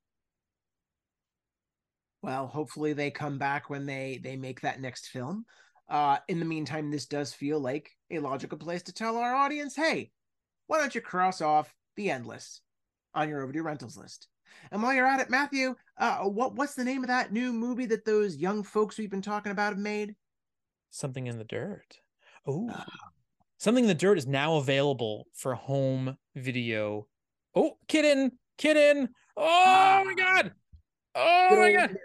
Well, hopefully they come back when they, they make that next film. Uh, in the meantime, this does feel like a logical place to tell our audience, hey, why don't you cross off The Endless on your overdue rentals list? And while you're at it, Matthew, uh, what what's the name of that new movie that those young folks we've been talking about have made? Something in the Dirt. Oh, uh, Something in the Dirt is now available for home video. Oh, kidding, kidding. Oh, uh, my God. Oh my God!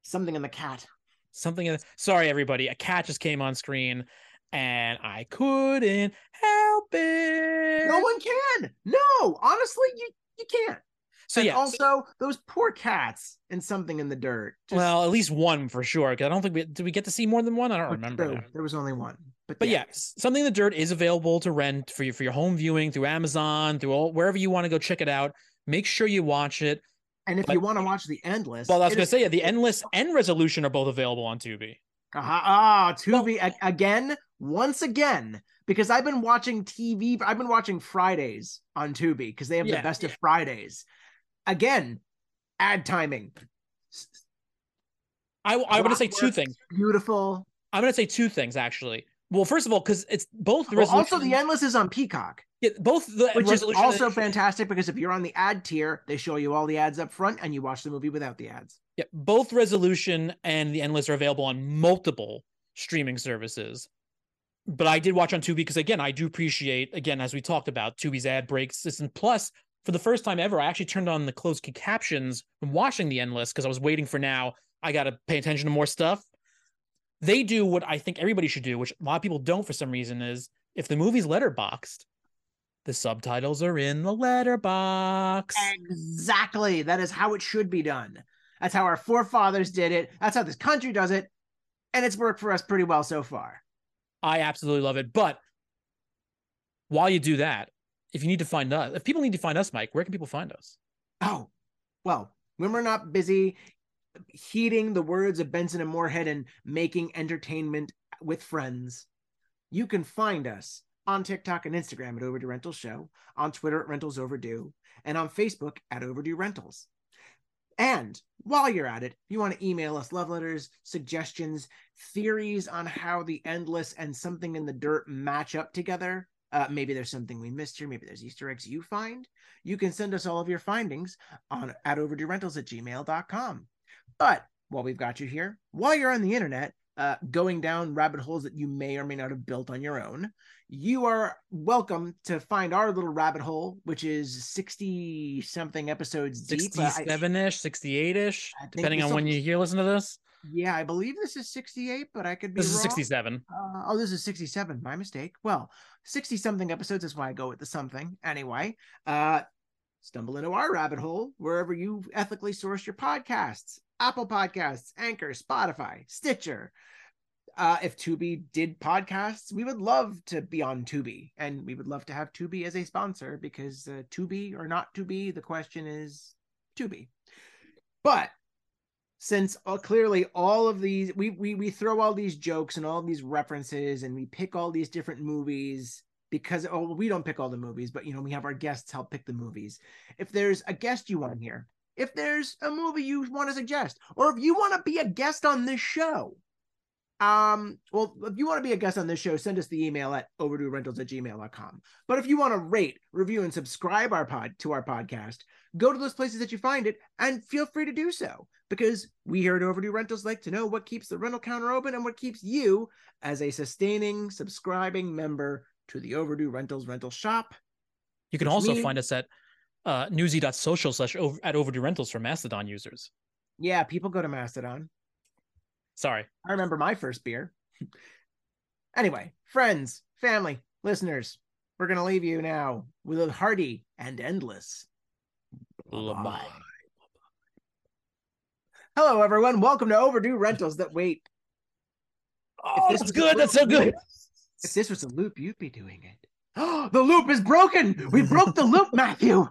Something in the cat. Something in the. Sorry, everybody. A cat just came on screen, and I couldn't help it. No one can. No, honestly, you you can't. So and yeah. Also, those poor cats in Something in the Dirt. Just... Well, at least one for sure. Because I don't think we did. We get to see more than one. I don't remember. There, there was only one. But, but yeah. yeah, Something in the Dirt is available to rent for you for your home viewing through Amazon, through all wherever you want to go check it out. Make sure you watch it. And if but, you want to watch The Endless... Well, I was going to say, yeah, The Endless and Resolution are both available on Tubi. Uh-huh. Ah, Tubi, well, again, once again, because I've been watching T V... I've been watching Fridays on Tubi, because they have yeah, the best yeah. of Fridays. Again, ad timing. I, I want to say two things. Beautiful. I'm going to say two things, actually. Well, first of all, because it's both... The Resolution well, also, The Endless is on Peacock. Yeah, both the which is also fantastic, because if you're on the ad tier, they show you all the ads up front and you watch the movie without the ads. Yeah, both Resolution and The Endless are available on multiple streaming services. But I did watch on Tubi because, again, I do appreciate, again, as we talked about, Tubi's ad break system. Plus, for the first time ever, I actually turned on the closed key captions when watching The Endless, because I was waiting for now, I got to pay attention to more stuff. They do what I think everybody should do, which a lot of people don't for some reason, is if the movie's letterboxed, the subtitles are in the letterbox. Exactly. That is how it should be done. That's how our forefathers did it. That's how this country does it. And it's worked for us pretty well so far. I absolutely love it. But while you do that, if you need to find us, if people need to find us, Mike, where can people find us? Oh, well, when we're not busy heeding the words of Benson and Moorhead and making entertainment with friends, you can find us on TikTok and Instagram at Overdue Rentals Show, on Twitter at Rentals Overdue, and on Facebook at Overdue Rentals. And while you're at it, if you want to email us love letters, suggestions, theories on how The Endless and Something in the Dirt match up together, uh, maybe there's something we missed here, maybe there's Easter eggs you find, you can send us all of your findings on at overdue rentals at gmail dot com. But while we've got you here, while you're on the internet, Uh, going down rabbit holes that you may or may not have built on your own, you are welcome to find our little rabbit hole, which is sixty something episodes deep. sixty-seven ish, sixty-eight ish, depending on when you hear listen to this. Yeah, I believe this is sixty-eight, but I could be wrong. This is sixty-seven. Uh, oh, this is sixty-seven. My mistake. Well, sixty something episodes. That's why I go with the something. Anyway, uh, stumble into our rabbit hole wherever you ethically source your podcasts. Apple Podcasts, Anchor, Spotify, Stitcher. Uh, if Tubi did podcasts, we would love to be on Tubi, and we would love to have Tubi as a sponsor, because uh, Tubi or not Tubi, the question is Tubi. But since uh, clearly all of these, we, we, we throw all these jokes and all these references, and we pick all these different movies because, oh, well, we don't pick all the movies, but, you know, we have our guests help pick the movies. If there's a guest you want to hear, if there's a movie you want to suggest, or if you want to be a guest on this show, Um, well, if you want to be a guest on this show, send us the email at overdue rentals at gmail dot com. But if you want to rate, review, and subscribe our pod to our podcast, go to those places that you find it and feel free to do so, because we here at Overdue Rentals like to know what keeps the rental counter open and what keeps you as a sustaining, subscribing member to the Overdue Rentals rental shop. You can also means... find us at uh, newsy.social slash at Overdue Rentals for Mastodon users. Yeah, people go to Mastodon. Sorry. I remember my first beer. Anyway, friends, family, listeners, we're going to leave you now with a hearty and endless bye. Hello, everyone. Welcome to Overdue Rentals That Wait. Oh, that's good. That's so good. If this was a loop, you'd be doing it. Oh, the loop is broken. We broke the loop, Matthew.